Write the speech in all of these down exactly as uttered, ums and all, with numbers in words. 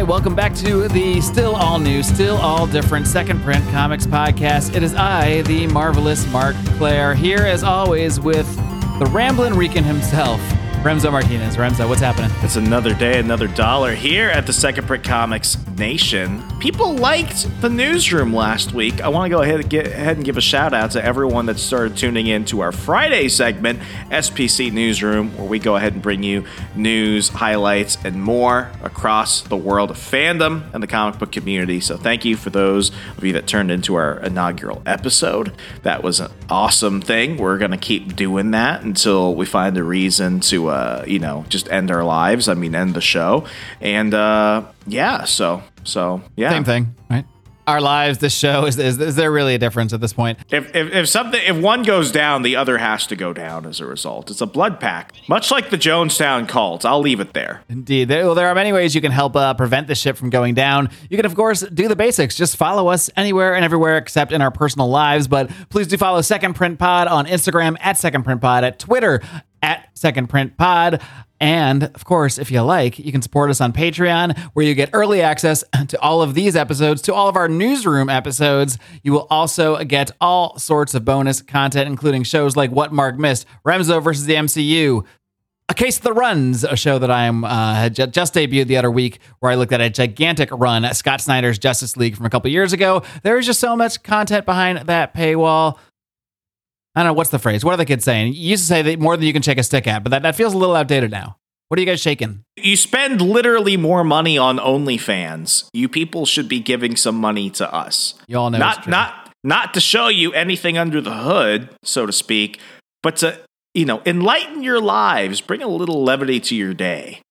right, welcome back to the still all new, still all different Second Print Comics podcast. It is I, the marvelous Mark Claire, here as always with the ramblin' Rican himself, Remzo Martinez. Remzo, what's happening? It's another day, another dollar here at the Second Print Comics Nation. People liked the newsroom last week. I want to go ahead and, get, ahead and give a shout out to everyone that started tuning in to our Friday segment, S P C Newsroom, where we go ahead and bring you news, highlights, and more across the world of fandom and the comic book community. So thank you for those of you that turned into our inaugural episode. That was an awesome thing. We're going to keep doing that until we find a reason to Uh, you know, just end our lives. I mean, end the show. And uh, yeah, so, so yeah. Same thing, right? Our lives, this show, is, is is there really a difference at this point? If, if if something, if one goes down, the other has to go down as a result. It's a blood pact, much like the Jonestown cults. I'll leave it there. Indeed. There, well, there are many ways you can help uh, prevent the ship from going down. You can, of course, do the basics. Just follow us anywhere and everywhere except in our personal lives. But please do follow Second Print Pod on Instagram, at Second Print Pod, at Twitter, at Second Print Pod. And of course, if you like, you can support us on Patreon, where you get early access to all of these episodes, to all of our newsroom episodes. You will also get all sorts of bonus content, including shows like What Mark Missed, Remzo versus the M C U, A Case of the Runs, a show that I am uh, had j- just debuted the other week, where I looked at a gigantic run at Scott Snyder's Justice League from a couple years ago. There is just so much content behind that paywall. I don't know. What's the phrase? What are the kids saying? You used to say that more than you can shake a stick at, but that, that feels a little outdated now. What are you guys shaking? You spend literally more money on OnlyFans. You people should be giving some money to us. You all know not, it's true. Not, not to show you anything under the hood, so to speak, but to, you know, enlighten your lives, bring a little levity to your day.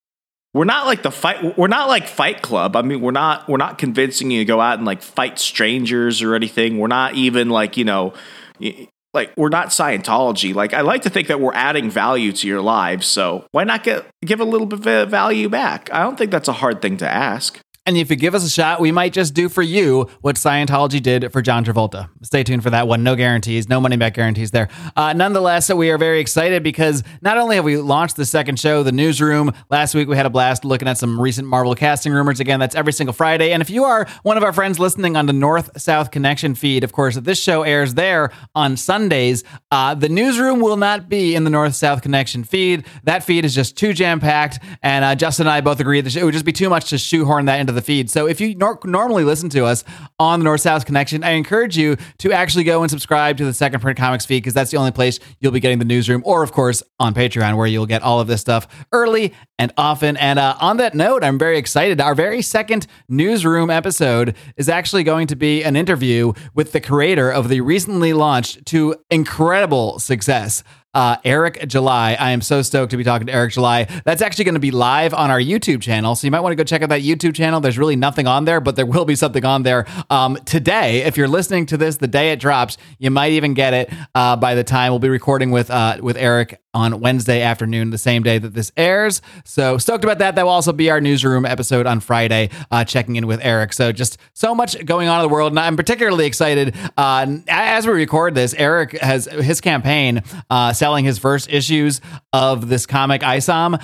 We're not like the fight. We're not like Fight Club. I mean, we're not, we're not convincing you to go out and like fight strangers or anything. We're not even like, you know, y- Like, we're not Scientology. Like, I like to think that we're adding value to your lives. So why not get, give a little bit of value back? I don't think that's a hard thing to ask. And if you give us a shot, we might just do for you what Scientology did for John Travolta. Stay tuned for that one. No guarantees, no money back guarantees there. Uh, nonetheless, we are very excited because not only have we launched the second show, The Newsroom, last week we had a blast looking at some recent Marvel casting rumors. Again, that's every single Friday. And if you are one of our friends listening on the North-South Connection feed, of course, this show airs there on Sundays. Uh, the Newsroom will not be in the North-South Connection feed. That feed is just too jam-packed. And uh, Justin and I both agree that it would just be too much to shoehorn that into the feed. So if you nor- normally listen to us on the North-South Connection, I encourage you to actually go and subscribe to the Second Print Comics feed, because that's the only place you'll be getting the newsroom, or of course on Patreon, where you'll get all of this stuff early and often. And uh, on that note, I'm very excited. Our very second newsroom episode is actually going to be an interview with the creator of the recently launched to incredible success, Uh, Eric July. I am so stoked to be talking to Eric July. That's actually going to be live on our YouTube channel, so you might want to go check out that YouTube channel. There's really nothing on there, but there will be something on there um, today. If you're listening to this the day it drops, you might even get it uh, by the time we'll be recording with uh, with Eric on Wednesday afternoon, the same day that this airs. So stoked about that. That will also be our newsroom episode on Friday, uh, checking in with Eric. So just so much going on in the world, and I'm particularly excited uh, as we record this. Eric has his campaign. Uh, selling his first issues of this comic, I S O M,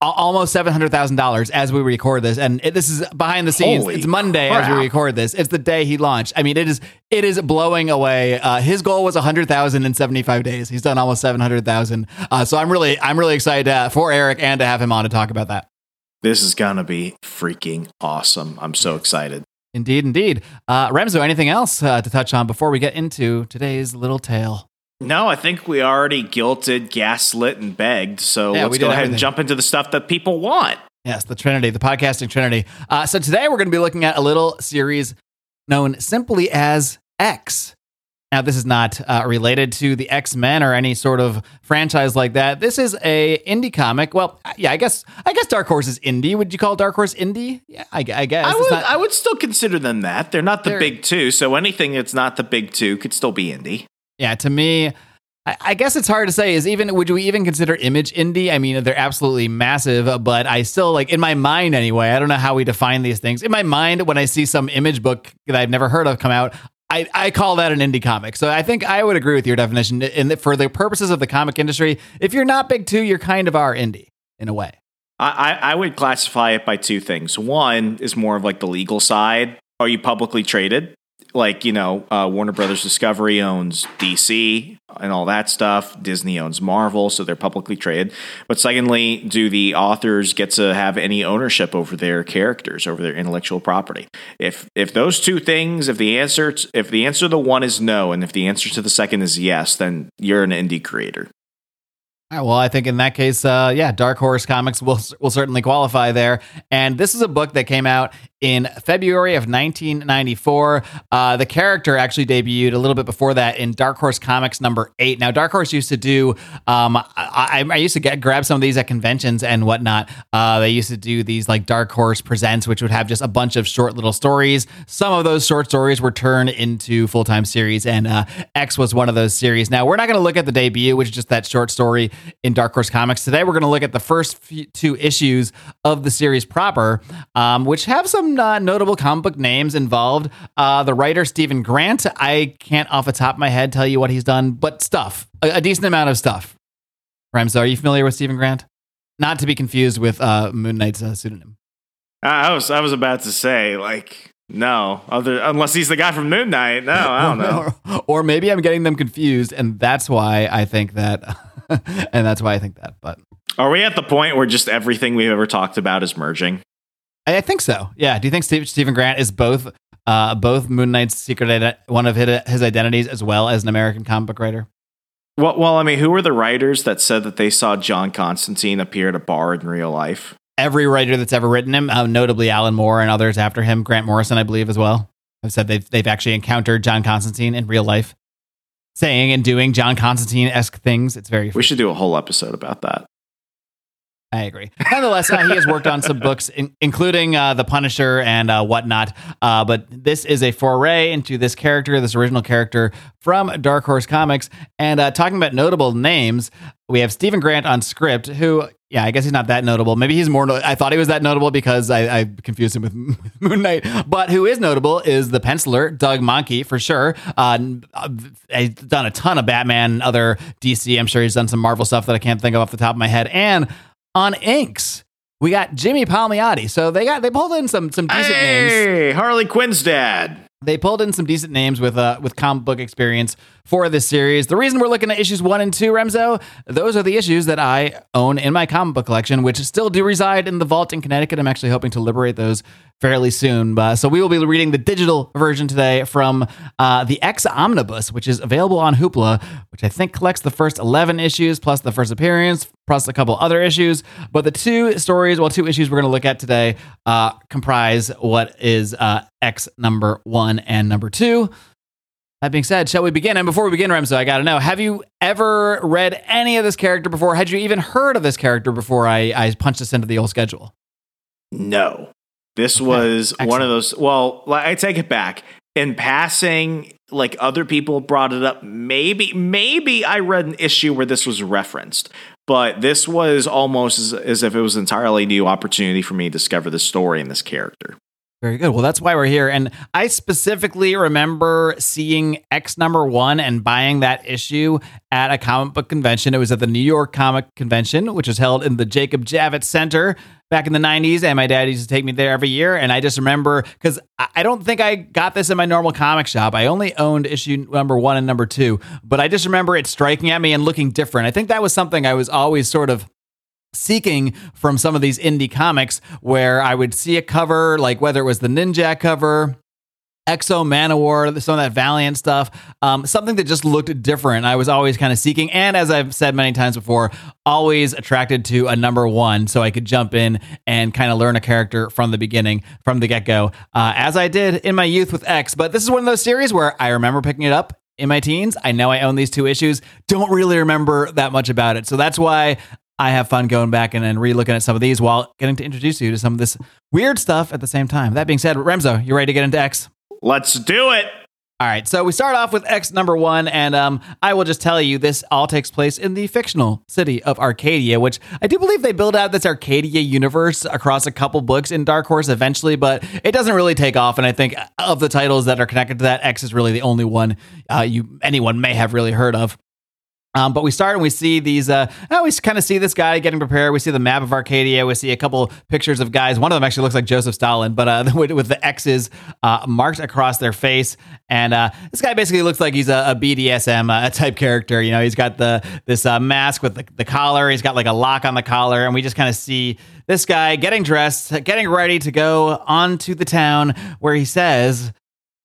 almost seven hundred thousand dollars as we record this. And it, this is behind the scenes. Holy it's Monday crap. As we record this. It's the day he launched. I mean, it is it is blowing away. Uh, his goal was one hundred thousand in seventy-five days. He's done almost seven hundred thousand. Uh, so I'm really, I'm really excited uh, for Eric and to have him on to talk about that. This is going to be freaking awesome. I'm so excited. Indeed, indeed. Uh, Remzo, anything else uh, to touch on before we get into today's little tale? No, I think we already guilted, gaslit, and begged. So yeah, let's go ahead everything. and jump into the stuff that people want. Yes, the Trinity, the podcasting Trinity. Uh, so today we're going to be looking at a little series known simply as X. Now, this is not uh, related to the X-Men or any sort of franchise like that. This is a indie comic. Well, yeah, I guess I guess Dark Horse is indie. Would you call Dark Horse indie? Yeah, I, I guess. I would, not, I would still consider them that. They're not the they're, big two. So anything that's not the big two could still be indie. Yeah, to me, I, I guess it's hard to say. Is even would you even consider Image indie? I mean, they're absolutely massive, but I still like in my mind anyway. I don't know how we define these things. In my mind, when I see some Image book that I've never heard of come out, I, I call that an indie comic. So I think I would agree with your definition. And for the purposes of the comic industry, if you're not big two, you're kind of are indie in a way. I, I would classify it by two things. One is more of like the legal side. Are you publicly traded? Like, you know, uh, Warner Brothers Discovery owns D C and all that stuff. Disney owns Marvel, so they're publicly traded. But secondly, do the authors get to have any ownership over their characters, over their intellectual property? If if those two things, if the answer to, if the answer to the one is no, and if the answer to the second is yes, then you're an indie creator. All right, well, I think in that case, uh, yeah, Dark Horse Comics will will certainly qualify there. And this is a book that came out in February of nineteen ninety-four. Uh, the character actually debuted a little bit before that in Dark Horse Comics number eight. Now, Dark Horse used to do, um, I, I used to get grab some of these at conventions and whatnot. Uh, they used to do these like Dark Horse Presents, which would have just a bunch of short little stories. Some of those short stories were turned into full-time series, and uh, X was one of those series. Now, we're not going to look at the debut, which is just that short story in Dark Horse Comics. Today, we're going to look at the first few, two issues of the series proper, um, which have some uh, notable comic book names involved. Uh, the writer, Stephen Grant, I can't off the top of my head tell you what he's done, but stuff, a, a decent amount of stuff. Rhymes, are you familiar with Stephen Grant? Not to be confused with uh, Moon Knight's uh, pseudonym. I was I was about to say, like, no, other unless he's the guy from Moon Knight. No, I don't know. Or maybe I'm getting them confused, and that's why I think that... and that's why I think that. But are we at the point where just everything we've ever talked about is merging? I think so. Yeah. Do you think Steve, Stephen Grant is both uh, both Moon Knight's secret, ident- one of his, his identities, as well as an American comic book writer? Well, well, I mean, who were the writers that said that they saw John Constantine appear at a bar in real life? Every writer that's ever written him, uh, notably Alan Moore and others after him, Grant Morrison, I believe, as well, have said they've they've actually encountered John Constantine in real life, saying and doing John Constantine-esque things. It's very... We should do a whole episode about that. I agree. Nonetheless, uh, he has worked on some books, in, including uh, The Punisher and uh, whatnot. Uh, but this is a foray into this character, this original character from Dark Horse Comics. And uh, talking about notable names, we have Stephen Grant on script, who... Yeah, I guess he's not that notable. Maybe he's more... No- I thought he was that notable because I, I confused him with Moon Knight. But who is notable is the penciler, Doug Monkey, for sure. Uh, he's done a ton of Batman and other D C. I'm sure he's done some Marvel stuff that I can't think of off the top of my head. And on inks, we got Jimmy Palmiotti. So they got they pulled in some some decent hey, names. Hey, Harley Quinn's dad. They pulled in some decent names with uh, with comic book experience for this series. The reason we're looking at issues one and two, Remzo, those are the issues that I own in my comic book collection, which still do reside in the vault in Connecticut. I'm actually hoping to liberate those fairly soon. Uh, so we will be reading the digital version today from uh, the X Omnibus, which is available on Hoopla, which I think collects the first eleven issues, plus the first appearance, plus a couple other issues. But the two stories, well, two issues we're going to look at today uh, comprise what is uh, X number one and number two. That being said, shall we begin? And before we begin, Remzo, I got to know, have you ever read any of this character before? Had you even heard of this character before I, I punched this into the old schedule? No. This was okay. One of those. Well, I take it back. In passing, like other people brought it up. Maybe, maybe I read an issue where this was referenced, but this was almost as, as if it was an entirely new opportunity for me to discover the story and this character. Very good. Well, that's why we're here. And I specifically remember seeing X number one and buying that issue at a comic book convention. It was at the New York Comic Convention, which was held in the Jacob Javits Center back in the nineties. And my dad used to take me there every year. And I just remember, because I don't think I got this in my normal comic shop. I only owned issue number one and number two. But I just remember it striking at me and looking different. I think that was something I was always sort of seeking from some of these indie comics, where I would see a cover, like whether it was the Ninja cover, Exo Manowar, some of that Valiant stuff, um, something that just looked different. I was always kind of seeking, and as I've said many times before, always attracted to a number one, so I could jump in and kind of learn a character from the beginning, from the get-go, uh, as I did in my youth with X. But this is one of those series where I remember picking it up in my teens. I know I own these two issues, don't really remember that much about it, so that's why I have fun going back and, and re-looking at some of these while getting to introduce you to some of this weird stuff at the same time. That being said, Remzo, you ready to get into X? Let's do it. All right, so we start off with X number one, and um, I will just tell you this all takes place in the fictional city of Arcadia, which I do believe they build out this Arcadia universe across a couple books in Dark Horse eventually, but it doesn't really take off, and I think of the titles that are connected to that, X is really the only one uh, you anyone may have really heard of. Um, but we start and we see these, uh, oh, we kind of see this guy getting prepared. We see the map of Arcadia. We see a couple pictures of guys. One of them actually looks like Joseph Stalin, but uh, with, with the X's uh, marked across their face. And uh, this guy basically looks like he's a, a B D S M uh, type character. You know, he's got the this uh, mask with the, the collar. He's got like a lock on the collar. And we just kind of see this guy getting dressed, getting ready to go onto the town where he says...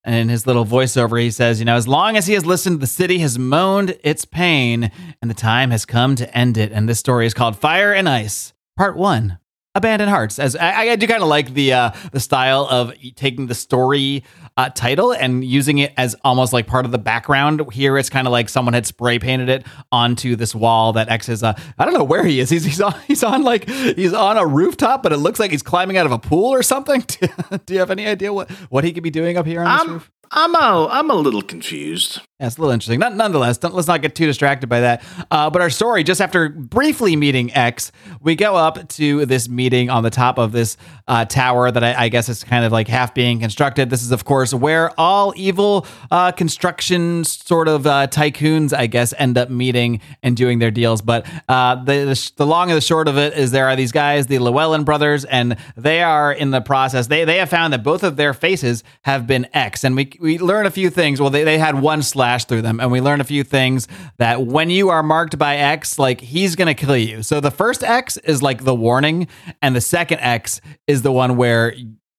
And in his little voiceover, he says, you know, as long as he has listened, the city has moaned its pain, and the time has come to end it. And this story is called Fire and Ice, Part One, Abandoned Hearts. As I, I do kind of like the uh, the style of taking the story uh, title and using it as almost like part of the background. Here, it's kind of like someone had spray painted it onto this wall that X is, uh, I don't know where he is. He's he's on, he's on like, he's on a rooftop, but it looks like he's climbing out of a pool or something. Do, do you have any idea what, what he could be doing up here on this I'm, roof? I'm a, I'm a little confused. That's yeah, a little interesting. Not, nonetheless, don't, let's not get too distracted by that. Uh, but our story, just after briefly meeting X, we go up to this meeting on the top of this uh, tower that I, I guess is kind of like half being constructed. This is, of course, where all evil uh, construction sort of uh, tycoons, I guess, end up meeting and doing their deals. But uh, the, the, the long and the short of it is there are these guys, the Llewellyn brothers, and they are in the process. They they have found that both of their faces have been X. And we, we learn a few things. Well, they, they had one slash through them, and we learn a few things that when you are marked by X, like, he's gonna kill you. So the first X is like the warning, and the second X is the one where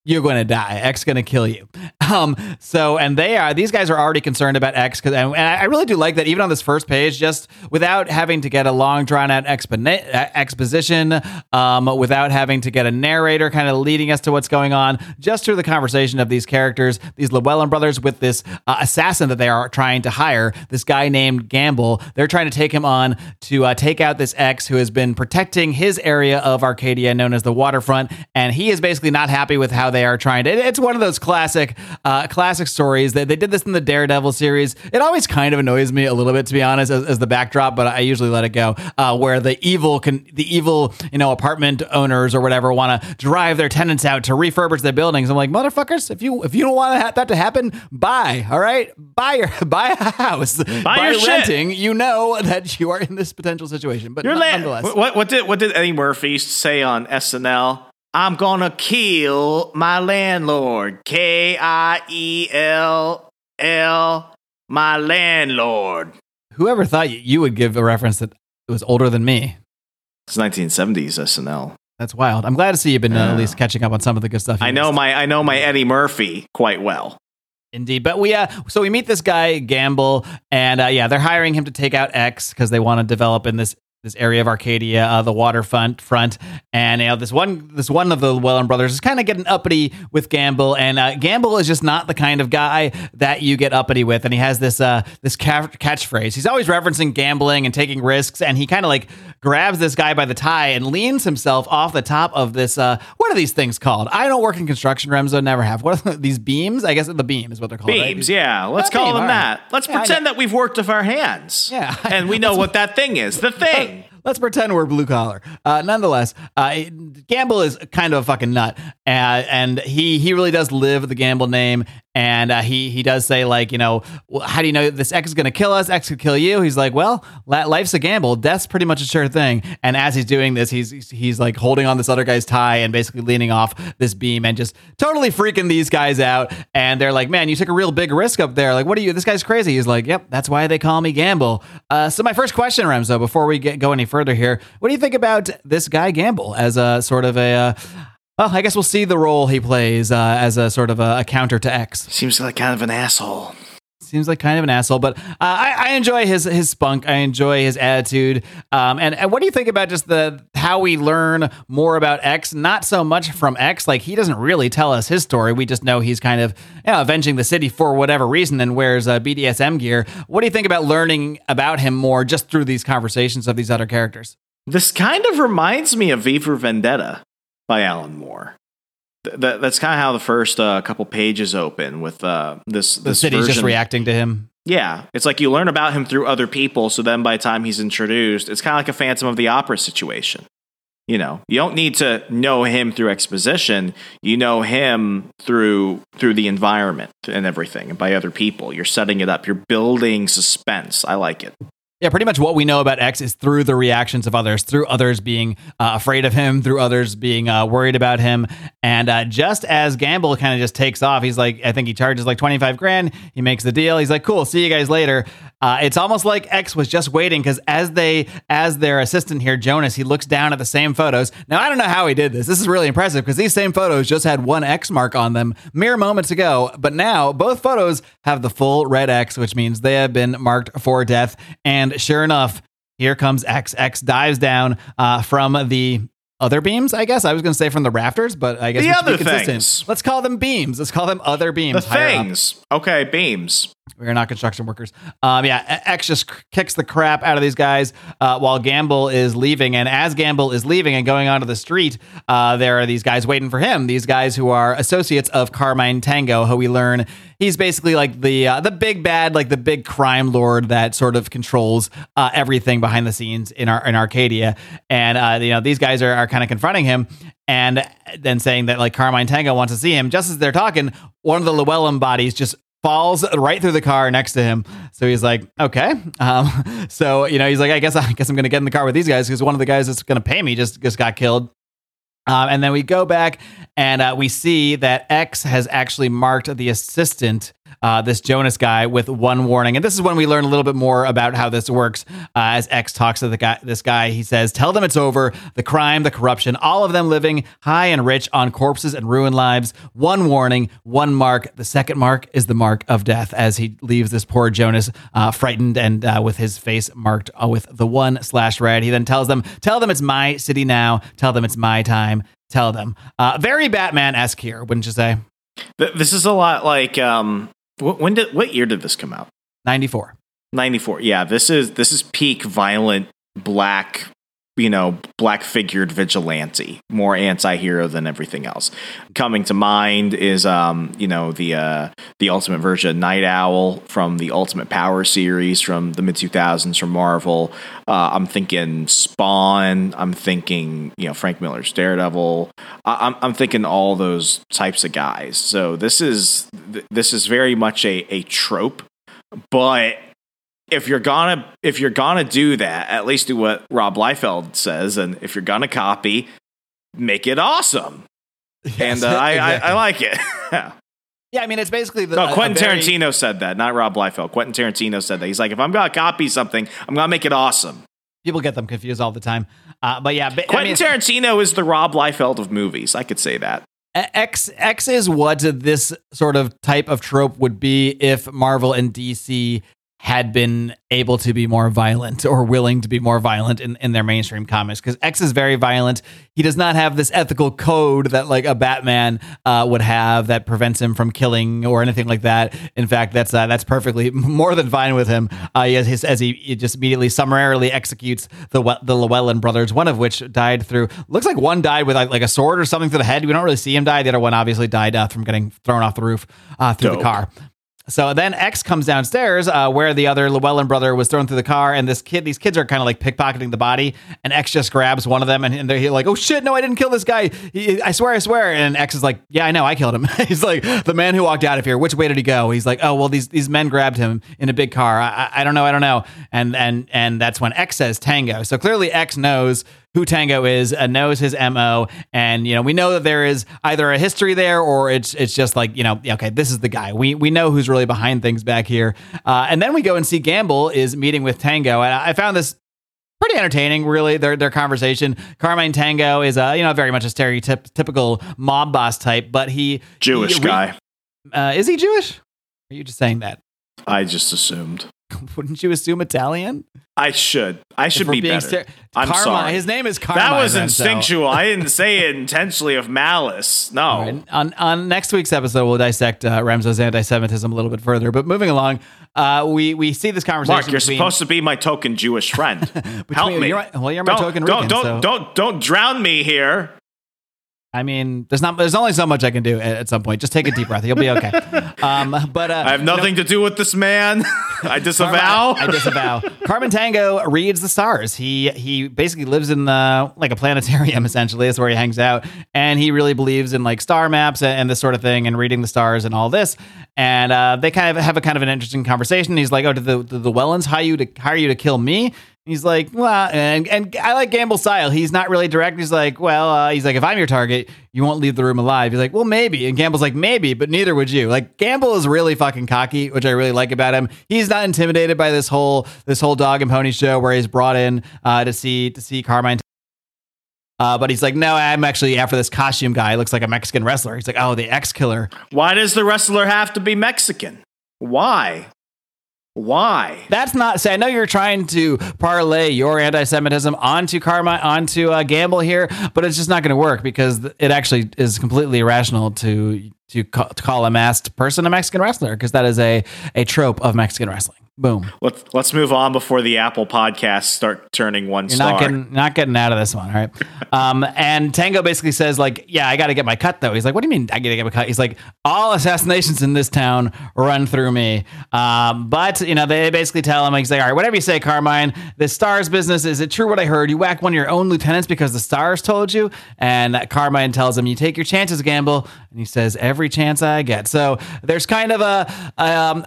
you're gonna die. X gonna kill you. Um, so, and they are, these guys are already concerned about X, because, and, and I really do like that even on this first page, just without having to get a long drawn out expo- exposition, um, without having to get a narrator kind of leading us to what's going on, just through the conversation of these characters, these Llewellyn brothers with this uh, assassin that they are trying to hire, this guy named Gamble. They're trying to take him on to uh, take out this X who has been protecting his area of Arcadia known as the waterfront. And he is basically not happy with how they are trying to, it, it's one of those classic, Uh, classic stories that they, they did this in the Daredevil series. It always kind of annoys me a little bit, to be honest, as, as the backdrop, but I usually let it go. Uh, where the evil can, the evil, you know, apartment owners or whatever want to drive their tenants out to refurbish their buildings. I'm like, motherfuckers, if you if you don't want ha- that to happen, buy, all right, buy your buy a house, buy, buy your renting. Shit. You know that you are in this potential situation, but You're nonetheless, la- what what did what did Eddie Murphy say on S N L? I'm gonna kill my landlord. K I E L L, my landlord. Whoever thought you would give a reference that it was older than me? It's nineteen seventies S N L. That's wild. I'm glad to see you've been uh, at least catching up on some of the good stuff. I know missed. my I know my Eddie Murphy quite well. Indeed. But we, uh, so we meet this guy, Gamble, and uh, yeah, they're hiring him to take out X because they want to develop in this this area of Arcadia, uh, the waterfront front. And, you know, this one, this one of the Llewellyn brothers is kind of getting uppity with Gamble, and uh, Gamble is just not the kind of guy that you get uppity with. And he has this, uh, this ca- catchphrase. He's always referencing gambling and taking risks. And he kind of like grabs this guy by the tie and leans himself off the top of this. Uh, what are these things called? I don't work in construction, Remzo, never have. What are these beams? I guess the beam is what they're called. Beams. Right? Yeah. Let's call beam, them that. Right. Let's yeah, pretend that we've worked with our hands. Yeah. And we know That's what that thing is. The thing. Let's pretend we're blue collar. Uh, nonetheless, uh, Gamble is kind of a fucking nut, uh, and he he really does live the Gamble name. And uh, he he does say, like, you know, well, how do you know this X is going to kill us? X could kill you. He's like, well, life's a gamble. Death's pretty much a sure thing. And as he's doing this, he's, he's he's like holding on this other guy's tie and basically leaning off this beam and just totally freaking these guys out. And they're like, man, you took a real big risk up there. Like, what are you? This guy's crazy. He's like, yep, that's why they call me Gamble. Uh, so my first question, Remzo, before we get go any further here, what do you think about this guy Gamble as a sort of a... Uh, Well, I guess we'll see the role he plays uh, as a sort of a, a counter to X. Seems like kind of an asshole. Seems like kind of an asshole, but uh, I, I enjoy his his spunk. I enjoy his attitude. Um, and, and what do you think about just the how we learn more about X? Not so much from X. Like, he doesn't really tell us his story. We just know he's kind of, you know, avenging the city for whatever reason and wears uh, B D S M gear. What do you think about learning about him more just through these conversations of these other characters? This kind of reminds me of V for Vendetta. By Alan Moore. Th- that, that's kind of how the first uh, couple pages open with uh, this. The this city's version. Just reacting to him. Yeah, it's like you learn about him through other people. So then, by the time he's introduced, it's kind of like a Phantom of the Opera situation. You know, you don't need to know him through exposition. You know him through through the environment and everything, and by other people. You're setting it up. You're building suspense. I like it. Yeah, pretty much what we know about X is through the reactions of others, through others being uh, afraid of him, through others being uh, worried about him. And uh, just as Gamble kind of just takes off, he's like, I think he charges like twenty-five grand. He makes the deal. He's like, cool, see you guys later. Uh, it's almost like X was just waiting because as they, as their assistant here, Jonas, he looks down at the same photos. Now, I don't know how he did this. This is really impressive because these same photos just had one X mark on them mere moments ago. But now both photos have the full red X, which means they have been marked for death. And sure enough, here comes X. X dives down uh, from the other beams, I guess. I was going to say from the rafters, but I guess the other things. Let's call them beams. Let's call them other beams. The things. Up. Okay, beams. We are not construction workers. Um, yeah, X just kicks the crap out of these guys uh, while Gamble is leaving. And as Gamble is leaving and going onto the street, uh, there are these guys waiting for him. These guys who are associates of Carmine Tango, who we learn he's basically like the uh, the big bad, like the big crime lord that sort of controls uh, everything behind the scenes in our in Arcadia. And uh, you know, these guys are, are kind of confronting him. And then saying that like Carmine Tango wants to see him. Just as they're talking, one of the Llewellyn bodies just falls right through the car next to him. So he's like, okay. Um, so, you know, he's like, I guess, I guess I'm going to get in the car with these guys because one of the guys that's going to pay me just, just got killed. Um, and then we go back and uh, we see that X has actually marked the assistant, uh, this Jonas guy, with one warning. And this is when we learn a little bit more about how this works. Uh, as X talks to the guy, this guy, he says, tell them it's over. The crime, the corruption, all of them living high and rich on corpses and ruined lives. One warning, one mark. The second mark is the mark of death, as he leaves this poor Jonas uh, frightened and uh, with his face marked uh, with the one slash red. He then tells them, tell them it's my city now. Tell them it's my time. Tell them. Uh, very Batman-esque here, wouldn't you say? This is a lot like... Um... When did what year did this come out? ninety-four ninety-four Yeah, this is this is peak violent black, you know, black figured vigilante, more anti-hero than everything else. Coming to mind is um, you know, the uh, the ultimate version of Night Owl from the Ultimate Power series from the mid two thousands from Marvel. Uh, I'm thinking Spawn. I'm thinking, you know, Frank Miller's Daredevil. I- I'm I'm thinking all those types of guys. So this is th- this is very much a a trope. But if you're gonna if you're gonna do that, at least do what Rob Liefeld says, and if you're gonna copy, make it awesome. Yes, and uh, exactly. I, I I like it. Yeah, I mean, it's basically the... No, Quentin a, a Tarantino very... said that, not Rob Liefeld. Quentin Tarantino said that. He's like, if I'm going to copy something, I'm going to make it awesome. People get them confused all the time. Uh, but yeah... But, Quentin I mean, Tarantino is the Rob Liefeld of movies. I could say that. X X is what this sort of type of trope would be if Marvel and D C had been able to be more violent or willing to be more violent in, in their mainstream comics. Because X is very violent. He does not have this ethical code that like a Batman uh, would have that prevents him from killing or anything like that. In fact, that's uh, that's perfectly more than fine with him. Uh, he has, as he, he just immediately summarily executes the the Llewellyn brothers, one of which died through, looks like one died with like, like a sword or something through the head. We don't really see him die. The other one obviously died uh, from getting thrown off the roof uh, through Dope. the car. So then X comes downstairs uh, where the other Llewellyn brother was thrown through the car, and this kid, these kids are kind of like pickpocketing the body, and X just grabs one of them, and, and they're like, oh shit, no, I didn't kill this guy. He, I swear, I swear. And X is like, yeah, I know, I killed him. He's like, the man who walked out of here, which way did he go? He's like, oh, well, these these men grabbed him in a big car. I, I, I don't know, I don't know. And, and, and that's when X says Tango. So clearly X knows who Tango is, uh, knows his M O. And, you know, we know that there is either a history there or it's it's just like, you know, okay, this is the guy. We we know who's really behind things back here. Uh, and then we go and see Gamble is meeting with Tango. And I found this pretty entertaining, really, their their conversation. Carmine Tango is, uh, you know, very much a stereotypical mob boss type, but he... Jewish he, we, guy. Uh, is he Jewish? Or are you just saying that? I just assumed. Wouldn't you assume Italian? I should. I should be better. Ser- I'm Carmine. sorry. His name is Carmine. That was instinctual. So. I didn't say it intentionally of malice. No. Right. On on next week's episode, we'll dissect uh, Ramzo's anti-Semitism a little bit further. But moving along, uh, we we see this conversation. Mark, you're between... supposed to be my token Jewish friend. Help me. You're, well, you're my don't, token. Don't Rican, don't, so. don't don't drown me here. I mean, there's not. There's only so much I can do. At, at some point, just take a deep breath. You'll be okay. Um, but uh, I have nothing no, to do with this man. I disavow. Carmine, I disavow. Carmine Tango reads the stars. He he basically lives in the like a planetarium. Essentially, that's where he hangs out, and he really believes in like star maps and, and this sort of thing, and reading the stars and all this. And uh, they kind of have a kind of an interesting conversation. He's like, "Oh, did the did the Llewellyns hire you to hire you to kill me?" He's like, well, and and I like Gamble's style. He's not really direct. He's like, well, uh, he's like, if I'm your target, you won't leave the room alive. He's like, well, maybe. And Gamble's like, maybe, but neither would you. Like, Gamble is really fucking cocky, which I really like about him. He's not intimidated by this whole this whole dog and pony show where he's brought in uh, to see to see Carmine. Uh, but he's like, no, I'm actually after this costume guy. He looks like a Mexican wrestler. He's like, oh, the ex-killer. Why does the wrestler have to be Mexican? Why? Why? That's not. So I know you're trying to parlay your anti-Semitism onto Karma, onto uh, Gamble here, but it's just not going to work because it actually is completely irrational to to call, to call a masked person a Mexican wrestler because that is a a trope of Mexican wrestling. Boom. Let's let's move on before the Apple podcasts start turning one You're star. Not getting, not getting out of this one, all right? um, and Tango basically says, like, yeah, I got to get my cut, though. He's like, what do you mean I got to get my cut? He's like, all assassinations in this town run through me. Um, but, you know, they basically tell him, like, he's like, all right, whatever you say, Carmine, the stars business, is it true what I heard? You whack one of your own lieutenants because the stars told you? And Carmine tells him, you take your chances, Gamble. And he says, every chance I get. So there's kind of a... um.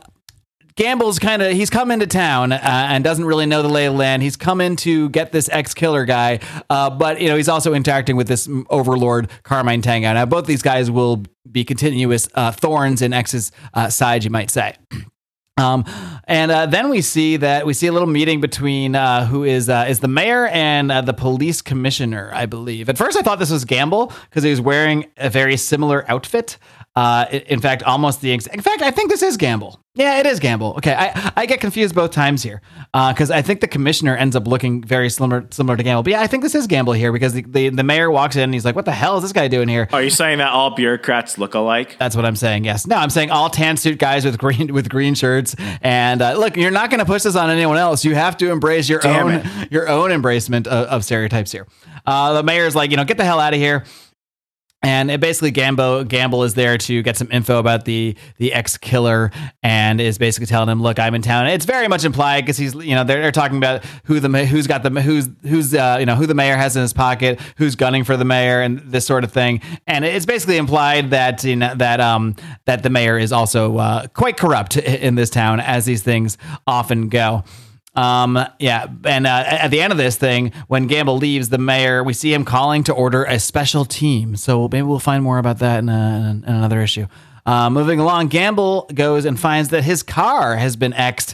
Gamble's kind of, he's come into town uh, and doesn't really know the lay of the land. He's come in to get this ex-killer guy, uh, but, you know, he's also interacting with this overlord, Carmine Tango. Now, both these guys will be continuous uh, thorns in X's uh, side, you might say. Um, and uh, then we see that we see a little meeting between uh, who is uh, is the mayor and uh, the police commissioner, I believe. At first, I thought this was Gamble because he was wearing a very similar outfit. Uh, in fact, almost the exact. In fact, I think this is Gamble. Yeah, it is Gamble. Okay, I, I get confused both times here because uh, I think the commissioner ends up looking very similar similar to Gamble. But yeah, I think this is Gamble here because the, the, the mayor walks in and he's like, what the hell is this guy doing here? Are you saying that all bureaucrats look alike? That's what I'm saying, yes. No, I'm saying all tan suit guys with green with green shirts. And uh, look, you're not going to push this on anyone else. You have to embrace your Damn own it. your own embracement of, of stereotypes here. Uh, the mayor's like, you know, get the hell out of here. And it basically Gamble, Gamble is there to get some info about the the ex-killer and is basically telling him, look, I'm in town. It's very much implied because he's, you know, they're, they're talking about who the who's got the who's who's, uh, you know, who the mayor has in his pocket, who's gunning for the mayor and this sort of thing. And it's basically implied that, you know, that um that the mayor is also uh, quite corrupt in this town, as these things often go. Um, yeah. And, uh, at the end of this thing, when Gamble leaves the mayor, we see him calling to order a special team. So maybe we'll find more about that in, a, in another issue. Uh, moving along, Gamble goes and finds that his car has been X'd.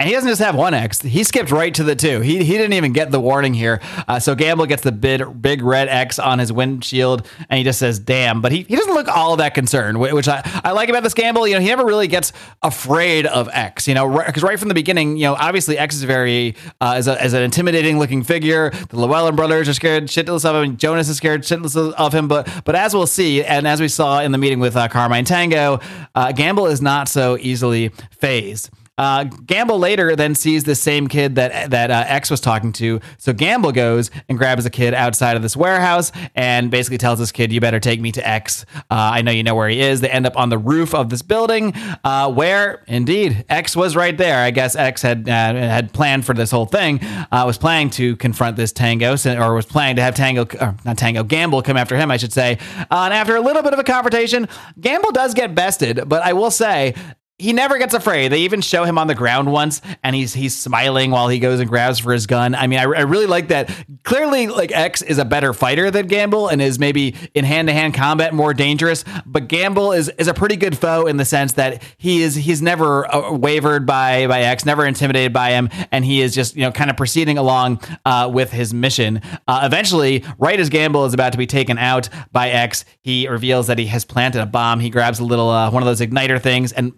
And he doesn't just have one X. He skipped right to the two. He he didn't even get the warning here. Uh, so Gamble gets the big, big red X on his windshield, and he just says, damn. But he, he doesn't look all that concerned, which I, I like about this Gamble. You know, he never really gets afraid of X, you know, because right, right from the beginning, you know, obviously X is very, uh, is, a, is an intimidating looking figure. The Llewellyn brothers are scared shitless of him. Jonas is scared shitless of him. But, but as we'll see, and as we saw in the meeting with uh, Carmine Tango, uh, Gamble is not so easily phased. Uh, Gamble later then sees the same kid that that uh, X was talking to. So Gamble goes and grabs a kid outside of this warehouse and basically tells this kid, you better take me to X. Uh, I know you know where he is. They end up on the roof of this building uh, where, indeed, X was right there. I guess X had uh, had planned for this whole thing. Uh, was planning to confront this Tango, or was planning to have Tango, or not Tango, Gamble come after him, I should say. Uh, and after a little bit of a confrontation, Gamble does get bested, but I will say, he never gets afraid. They even show him on the ground once, and he's he's smiling while he goes and grabs for his gun. I mean, I, I really like that. Clearly, like, X is a better fighter than Gamble and is maybe in hand-to-hand combat more dangerous, but Gamble is is a pretty good foe in the sense that he is he's never uh, wavered by, by X, never intimidated by him, and he is just, you know, kind of proceeding along uh, with his mission. Uh, eventually, right as Gamble is about to be taken out by X, he reveals that he has planted a bomb. He grabs a little, uh, one of those igniter things, and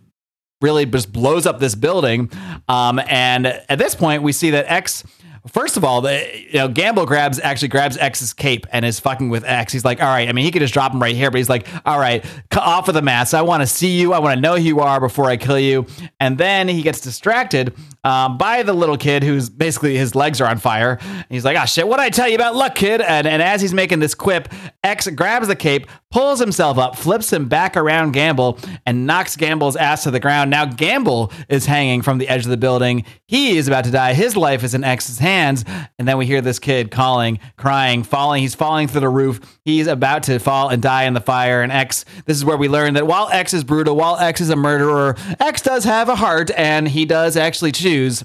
really just blows up this building. Um, and at this point, we see that X First of all, the, you know, Gamble grabs actually grabs X's cape and is fucking with X. He's like, all right, I mean, he could just drop him right here, but he's like, all right, off of the mask. I want to see you. I want to know who you are before I kill you. And then he gets distracted um, by the little kid who's basically his legs are on fire. And he's like, ah, oh, shit, what'd I tell you about luck, kid? And, and as he's making this quip, X grabs the cape, pulls himself up, flips him back around Gamble, and knocks Gamble's ass to the ground. Now Gamble is hanging from the edge of the building. He is about to die. His life is in X's hands. And then we hear this kid calling, crying, falling. He's falling through the roof. He's about to fall and die in the fire. And X, this is where we learn that while X is brutal, while X is a murderer, X does have a heart, and he does actually choose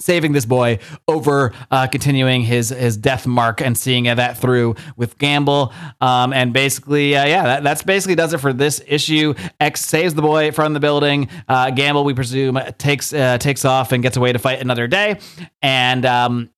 saving this boy over uh, continuing his his death mark and seeing that through with Gamble. Um, and basically, uh, yeah, that that's basically does it for this issue. X saves the boy from the building. Uh, Gamble, we presume, takes uh, takes off and gets away to fight another day. And um,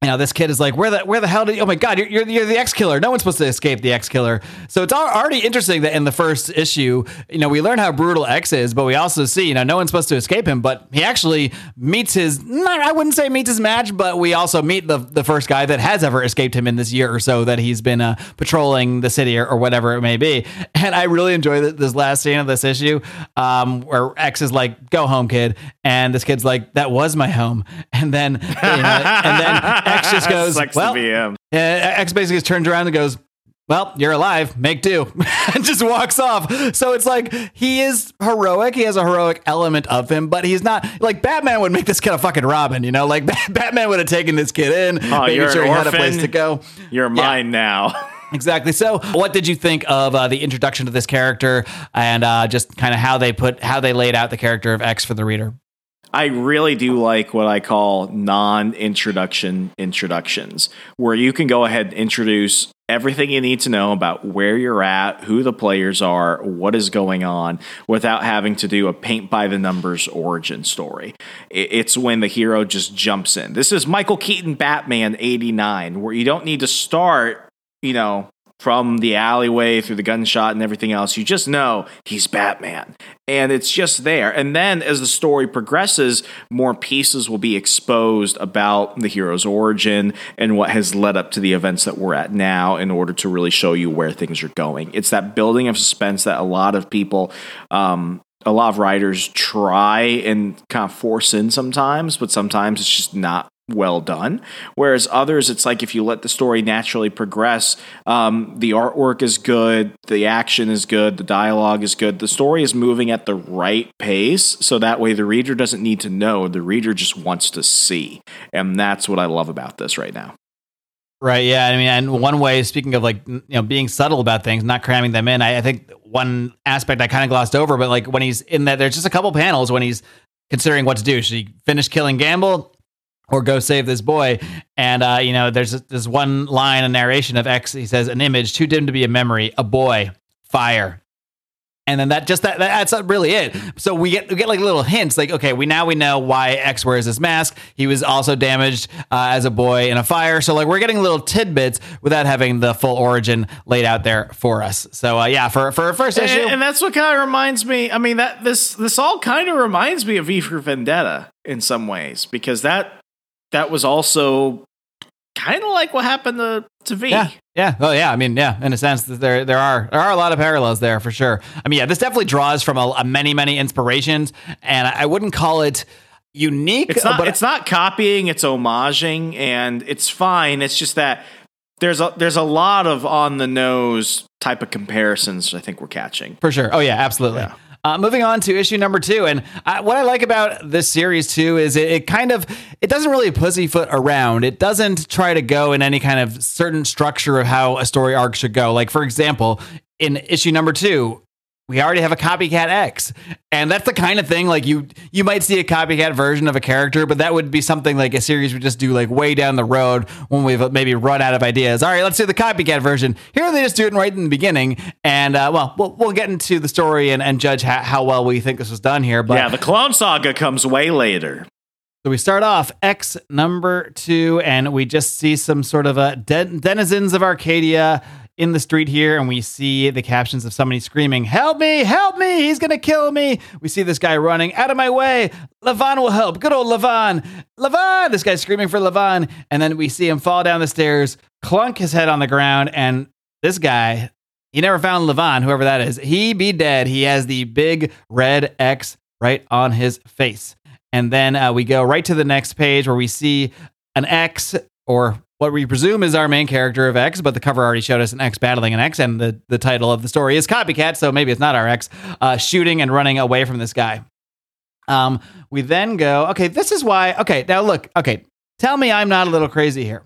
you know, this kid is like, where the where the hell did you? Oh my God, you're you're, you're the X killer. No one's supposed to escape the X killer. So it's already interesting that in the first issue, you know, we learn how brutal X is, but we also see, you know, no one's supposed to escape him. But he actually meets his, I wouldn't say meets his match, but we also meet the the first guy that has ever escaped him in this year or so that he's been uh, patrolling the city or, or whatever it may be. And I really enjoy the, this last scene of this issue um, where X is like, "Go home, kid," and this kid's like, "That was my home," and then you know, and then. X just goes, well, uh, X basically just turns around and goes, well, you're alive, make do, and just walks off. So it's like, he is heroic. He has a heroic element of him, but he's not like Batman would make this kid a fucking Robin, you know, like Batman would have taken this kid in, oh, making sure he had a place to go. You're mine yeah. now. Exactly. So what did you think of uh, the introduction to this character and uh, just kind of how they put, how they laid out the character of X for the reader? I really do like what I call non-introduction introductions, where you can go ahead and introduce everything you need to know about where you're at, who the players are, what is going on, without having to do a paint-by-the-numbers origin story. It's when the hero just jumps in. This is Michael Keaton Batman eighty-nine, where you don't need to start, you know, from the alleyway through the gunshot and everything else. You just know he's Batman, and it's just there. And then as the story progresses, more pieces will be exposed about the hero's origin and what has led up to the events that we're at now in order to really show you where things are going. It's that building of suspense that a lot of people, um, a lot of writers try and kind of force in sometimes, but sometimes it's just not well done. Whereas others, it's like if you let the story naturally progress, um, the artwork is good, the action is good, the dialogue is good, the story is moving at the right pace, so that way the reader doesn't need to know, the reader just wants to see. And that's what I love about this right now. Right, yeah. I mean, and one way, speaking of like, you know, being subtle about things, not cramming them in, I, I think one aspect I kind of glossed over, but like when he's in that, there's just a couple panels when he's considering what to do. Should he finish killing Gamble or go save this boy? And, uh, you know, there's this one line, a narration of X. He says, an image too dim to be a memory, a boy, fire. And then that just that that's really it. So we get we get like little hints like, OK, we now we know why X wears this mask. He was also damaged uh, as a boy in a fire. So like we're getting little tidbits without having the full origin laid out there for us. So, uh, yeah, for for a first issue. And, and that's what kind of reminds me. I mean, that this this all kind of reminds me of V for Vendetta in some ways, because that. That was also kind of like what happened to, to V. Yeah. Yeah. Oh, yeah. I mean, yeah, in a sense, there there are there are a lot of parallels there for sure. I mean, yeah, this definitely draws from a, a many, many inspirations, and I wouldn't call it unique. It's not, but it's not copying. It's homaging, and it's fine. It's just that there's a, there's a lot of on the nose type of comparisons I think we're catching. For sure. Oh, yeah, absolutely. Yeah. Uh, moving on to issue number two. And I, what I like about this series, too, is it, it kind of it doesn't really pussyfoot around. It doesn't try to go in any kind of certain structure of how a story arc should go. Like, for example, in issue number two, we already have a copycat X, and that's the kind of thing like you you might see a copycat version of a character, but that would be something like a series we just do like way down the road when we've maybe run out of ideas. All right, let's do the copycat version. Here they just do it right in the beginning, and uh, well, well, we'll get into the story and, and judge how, how well we think this was done here. But yeah, the Clone Saga comes way later. So we start off X number two, and we just see some sort of a de- denizens of Arcadia in the street here, and we see the captions of somebody screaming, "Help me, help me, he's gonna kill me." We see this guy running, "Out of my way, Levon will help, good old Levon, Levon," this guy's screaming for Levon, and then we see him fall down the stairs, clunk his head on the ground, and this guy, he never found Levon, whoever that is, he be dead. He has the big red X right on his face. And then uh, we go right to the next page where we see an X, or what we presume is our main character of X, but the cover already showed us an X battling an X, and the, the title of the story is Copycat, so maybe it's not our X, uh, shooting and running away from this guy. Um, we then go, okay, this is why, okay, now look, okay, tell me I'm not a little crazy here,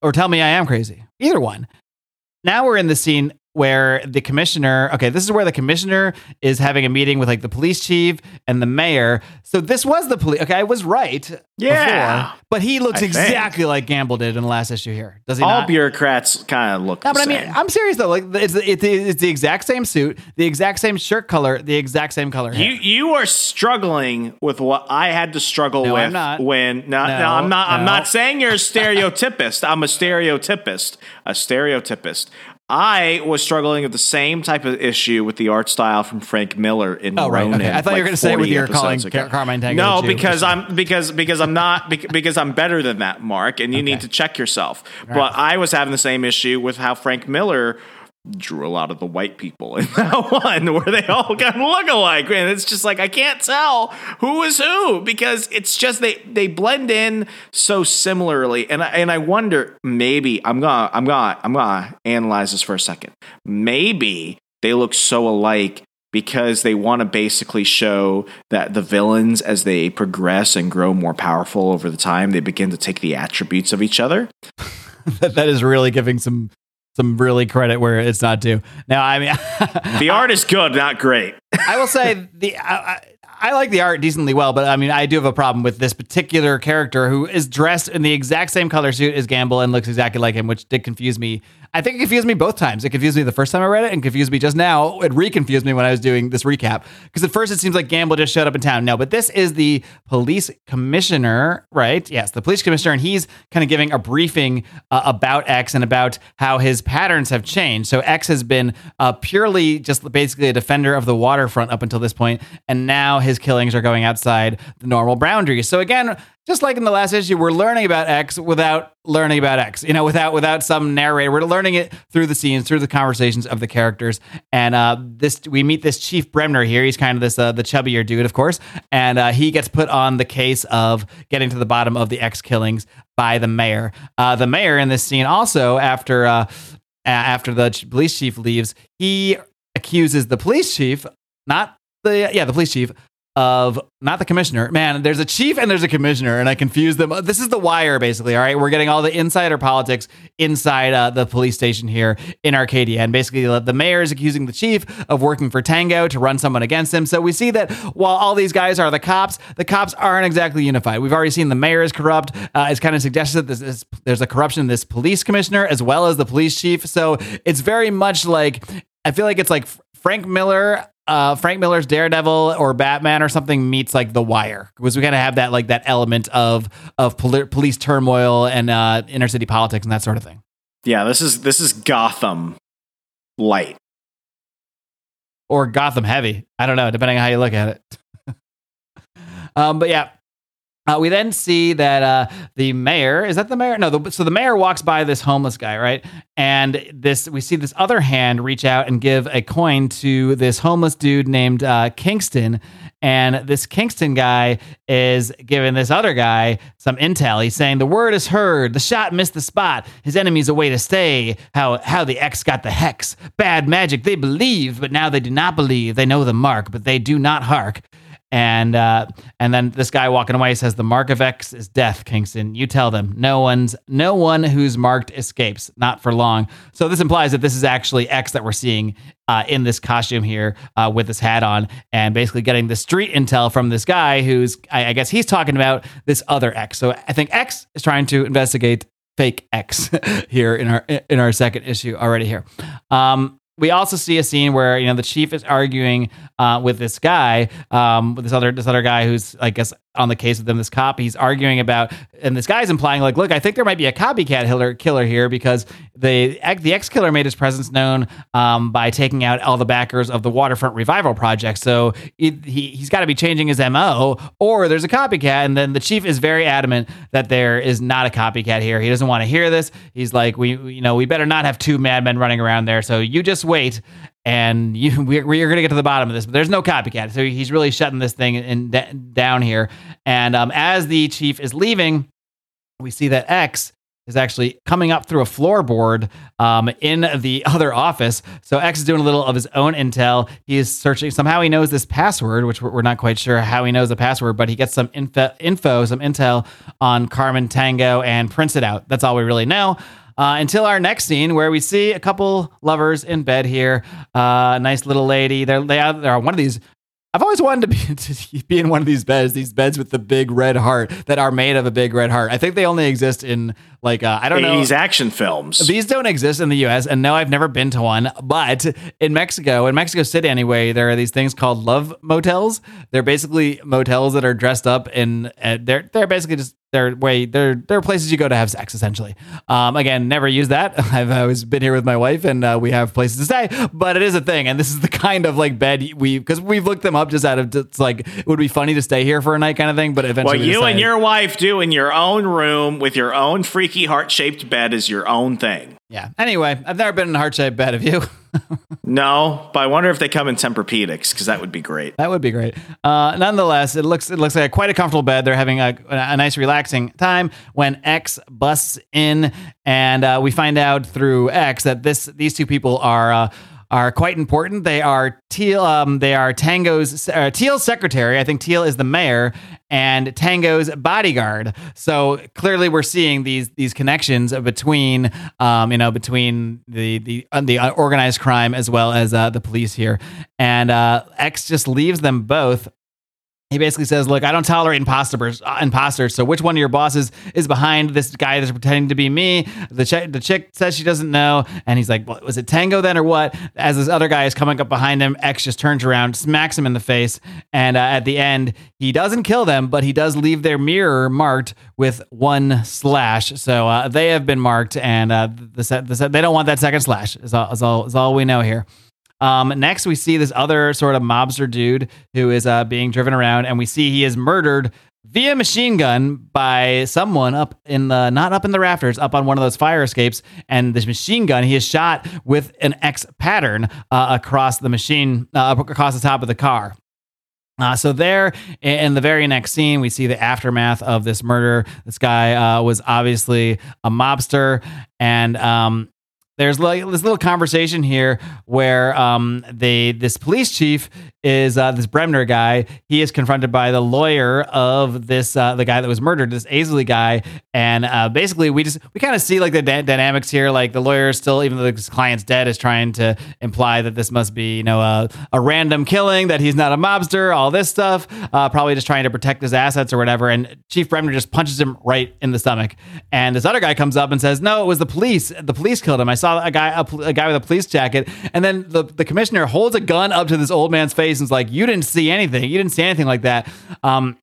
or tell me I am crazy, either one. Now we're in the scene where the commissioner, okay, this is where the commissioner is having a meeting with like the police chief and the mayor. So this was the police. Okay, I was right. Yeah. Before, but he looks I exactly think. like Gamble did in the last issue here. Does he All not? All bureaucrats kind of look no, the but same. I mean, I'm serious though. Like it's, it's, it's the exact same suit, the exact same shirt color, the exact same color. You hair. you are struggling with what I had to struggle no, with I'm not. when, no, no, no, I'm not, no. I'm not saying you're a stereotypist. I'm a stereotypist, a stereotypist. I was struggling with the same type of issue with the art style from Frank Miller in oh, Ronin. Right, okay. I thought like you were going to say with your calling Car- Carmine Tango. No, because I'm because because I'm not because I'm better than that, Mark, and you okay. need to check yourself. Right. But I was having the same issue with how Frank Miller drew a lot of the white people in that one, where they all kind of look alike, and it's just like I can't tell who is who because it's just they they blend in so similarly. And I, and I wonder maybe I'm gonna I'm gonna I'm gonna analyze this for a second. Maybe they look so alike because they want to basically show that the villains, as they progress and grow more powerful over the time, they begin to take the attributes of each other. That is really giving some. Some really credit where it's not due. Now, I mean, the art is good, not great. I will say the I, I, I like the art decently well, but I mean, I do have a problem with this particular character who is dressed in the exact same color suit as Gamble and looks exactly like him, which did confuse me. I think it confused me both times. It confused me the first time I read it and confused me just now. It reconfused me when I was doing this recap because at first it seems like Gamble just showed up in town. No, but this is the police commissioner, right? Yes, the police commissioner, and he's kind of giving a briefing uh, about X and about how his patterns have changed. So X has been uh, purely just basically a defender of the waterfront up until this point, and now his killings are going outside the normal boundaries. So again, just like in the last issue, we're learning about X without learning about X, you know, without without some narrator. We're learning it through the scenes, through the conversations of the characters. And uh, this we meet this Chief Bremner here. He's kind of this uh, the chubbier dude, of course. And uh, he gets put on the case of getting to the bottom of the X killings by the mayor. Uh, the mayor in this scene also, after, uh, after the police chief leaves, he accuses the police chief, not the, yeah, the police chief, of not the commissioner, man, there's a chief and there's a commissioner and I confuse them. This is The Wire basically. All right. We're getting all the insider politics inside uh, the police station here in Arcadia. And basically the mayor is accusing the chief of working for Tango to run someone against him. So we see that while all these guys are the cops, the cops aren't exactly unified. We've already seen the mayor is corrupt. Uh, it's kind of suggested that there's, there's a corruption in this police commissioner as well as the police chief. So it's very much like, I feel like it's like Frank Miller, Uh, Frank Miller's Daredevil or Batman or something meets like The Wire, because we kind of have that like that element of of poli- police turmoil and uh, inner city politics and that sort of thing. Yeah, this is this is Gotham light or Gotham heavy. I don't know, depending on how you look at it. um, but yeah. Uh, we then see that uh, the mayor, is that the mayor? No, the, so the mayor walks by this homeless guy, right? And this we see this other hand reach out and give a coin to this homeless dude named uh, Kingston. And this Kingston guy is giving this other guy some intel. He's saying, the word is heard. The shot missed the spot. His enemy's a way to stay. How how the X got the hex. Bad magic. They believed, but now they do not believe. They know the mark, but they do not hark. And uh, and then this guy walking away says, the mark of X is death, Kingston. You tell them. No one's no one who's marked escapes, not for long. So this implies that this is actually X that we're seeing uh, in this costume here uh, with this hat on, and basically getting the street intel from this guy who's, I, I guess he's talking about this other X. So I think X is trying to investigate fake X here in our in our second issue already here. Um, We also see a scene where, you know, the chief is arguing uh, with this guy, um, with this other this other guy who's, I guess, on the case with them, this cop he's arguing about, and this guy's implying, like, look, I think there might be a copycat killer here because the, the ex-killer made his presence known um, by taking out all the backers of the Waterfront Revival Project. So it, he, he's got to be changing his M O, or there's a copycat. And then the chief is very adamant that there is not a copycat here. He doesn't want to hear this. He's like, we, you know, we better not have two madmen running around there. So you just wait. And you, we're, we're going to get to the bottom of this, but there's no copycat. So he's really shutting this thing in, in, down here. And um, as the chief is leaving, we see that X is actually coming up through a floorboard um, in the other office. So X is doing a little of his own intel. He is searching. Somehow he knows this password, which we're not quite sure how he knows the password, but he gets some info, info some intel on Carmine Tango and prints it out. That's all we really know. Uh, until our next scene, where we see a couple lovers in bed here. Uh, nice little lady. They're, they are, they're on one of these. I've always wanted to be, to be in one of these beds, these beds with the big red heart that are made of a big red heart. I think they only exist in, like, uh, I don't know. eighties action films. These don't exist in the U S, and no, I've never been to one. But in Mexico, in Mexico City anyway, there are these things called love motels. They're basically motels that are dressed up in, uh, they're they're basically just, They're way they're they're places you go to have sex, essentially. Um, again, never use that. I've always been here with my wife, and uh, we have places to stay. But it is a thing, and this is the kind of like bed we because we've looked them up just out of just like it would be funny to stay here for a night kind of thing. But eventually, what you decide, and your wife do in your own room with your own freaky heart shaped bed is your own thing. Yeah. Anyway, I've never been in a heart shaped bed. Have you? No, but I wonder if they come in Tempur-Pedics, because that would be great. That would be great. Uh, nonetheless, it looks it looks like a, quite a comfortable bed. They're having a, a nice, relaxing time when X busts in, and uh, we find out through X that this these two people are uh, are quite important. They are Teal. Um, they are Tango's uh, Teal's secretary. I think Teal is the mayor, and Tango's bodyguard. So clearly we're seeing these these connections between um you know between the the uh, the organized crime as well as uh, the police here. And uh, X just leaves them both. He basically says, look, I don't tolerate imposters, uh, imposters. So which one of your bosses is behind this guy that's pretending to be me? The, ch- the chick says she doesn't know. And he's like, well, was it Tango then or what? As this other guy is coming up behind him, X just turns around, smacks him in the face. And uh, at the end, he doesn't kill them, but he does leave their mirror marked with one slash. So uh, they have been marked, and uh, the set, the set, they don't want that second slash is all, is all, is all we know here. Um, next, we see this other sort of mobster dude who is uh, being driven around, and we see he is murdered via machine gun by someone up in the, not up in the rafters, up on one of those fire escapes. And this machine gun, he is shot with an X pattern uh, across the machine, uh, across the top of the car. Uh, so there, in the very next scene, we see the aftermath of this murder. This guy uh, was obviously a mobster, and um there's like this little conversation here where um, they this police chief is uh, this Bremner guy. He is confronted by the lawyer of this uh, the guy that was murdered, this Aisley guy, and uh, basically we just we kind of see like the da- dynamics here. Like the lawyer is still, even though his client's dead, is trying to imply that this must be you know a, a random killing, that he's not a mobster, all this stuff, uh, probably just trying to protect his assets or whatever. And Chief Bremner just punches him right in the stomach. And this other guy comes up and says, "No, it was the police. The police killed him. I saw." A guy, a, a guy with a police jacket," and then the, the commissioner holds a gun up to this old man's face and's like, "You didn't see anything. You didn't see anything like that." Um,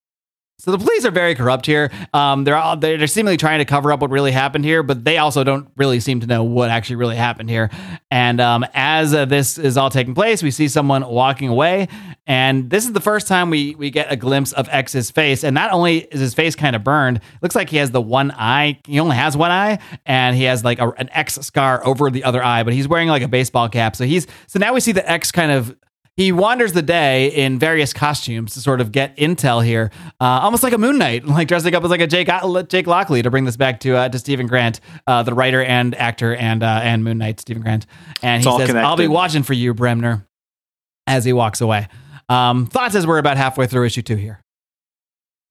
so the police are very corrupt here. Um, they're all, they're seemingly trying to cover up what really happened here, but they also don't really seem to know what actually really happened here. And um, as uh, this is all taking place, we see someone walking away, and this is the first time we we get a glimpse of X's face. And not only is his face kind of burned, it looks like he has the one eye. He only has one eye, and he has like a, an X scar over the other eye. But he's wearing like a baseball cap, so he's so now we see the X kind of. He wanders the day in various costumes to sort of get intel here, uh, almost like a Moon Knight, like dressing up as like a Jake Jake Lockley, to bring this back to uh, to Stephen Grant, uh, the writer and actor and uh, and Moon Knight, Stephen Grant. And he says, "I'll be watching for you, Bremner," as he walks away. Um, thoughts as we're about halfway through issue two here,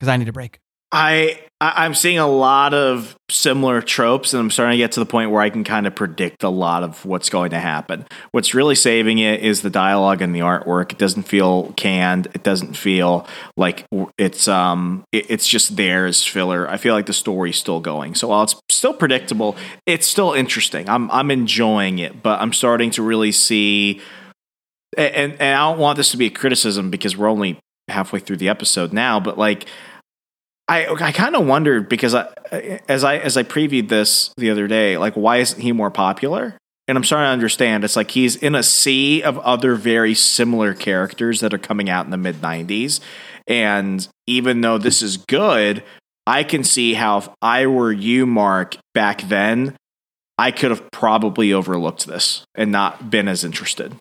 because I need a break. I I'm seeing a lot of similar tropes, and I'm starting to get to the point where I can kind of predict a lot of what's going to happen. What's really saving it is the dialogue and the artwork. It doesn't feel canned. It doesn't feel like it's um it, it's just there as filler. I feel like the story's still going. So while it's still predictable, it's still interesting. I'm I'm enjoying it, but I'm starting to really see. And and I don't want this to be a criticism because we're only halfway through the episode now, but like. I I kind of wondered because I, as I as I previewed this the other day, like, why isn't he more popular? And I'm starting to understand. It's like he's in a sea of other very similar characters that are coming out in the mid nineties. And even though this is good, I can see how if I were you, Mark, back then, I could have probably overlooked this and not been as interested.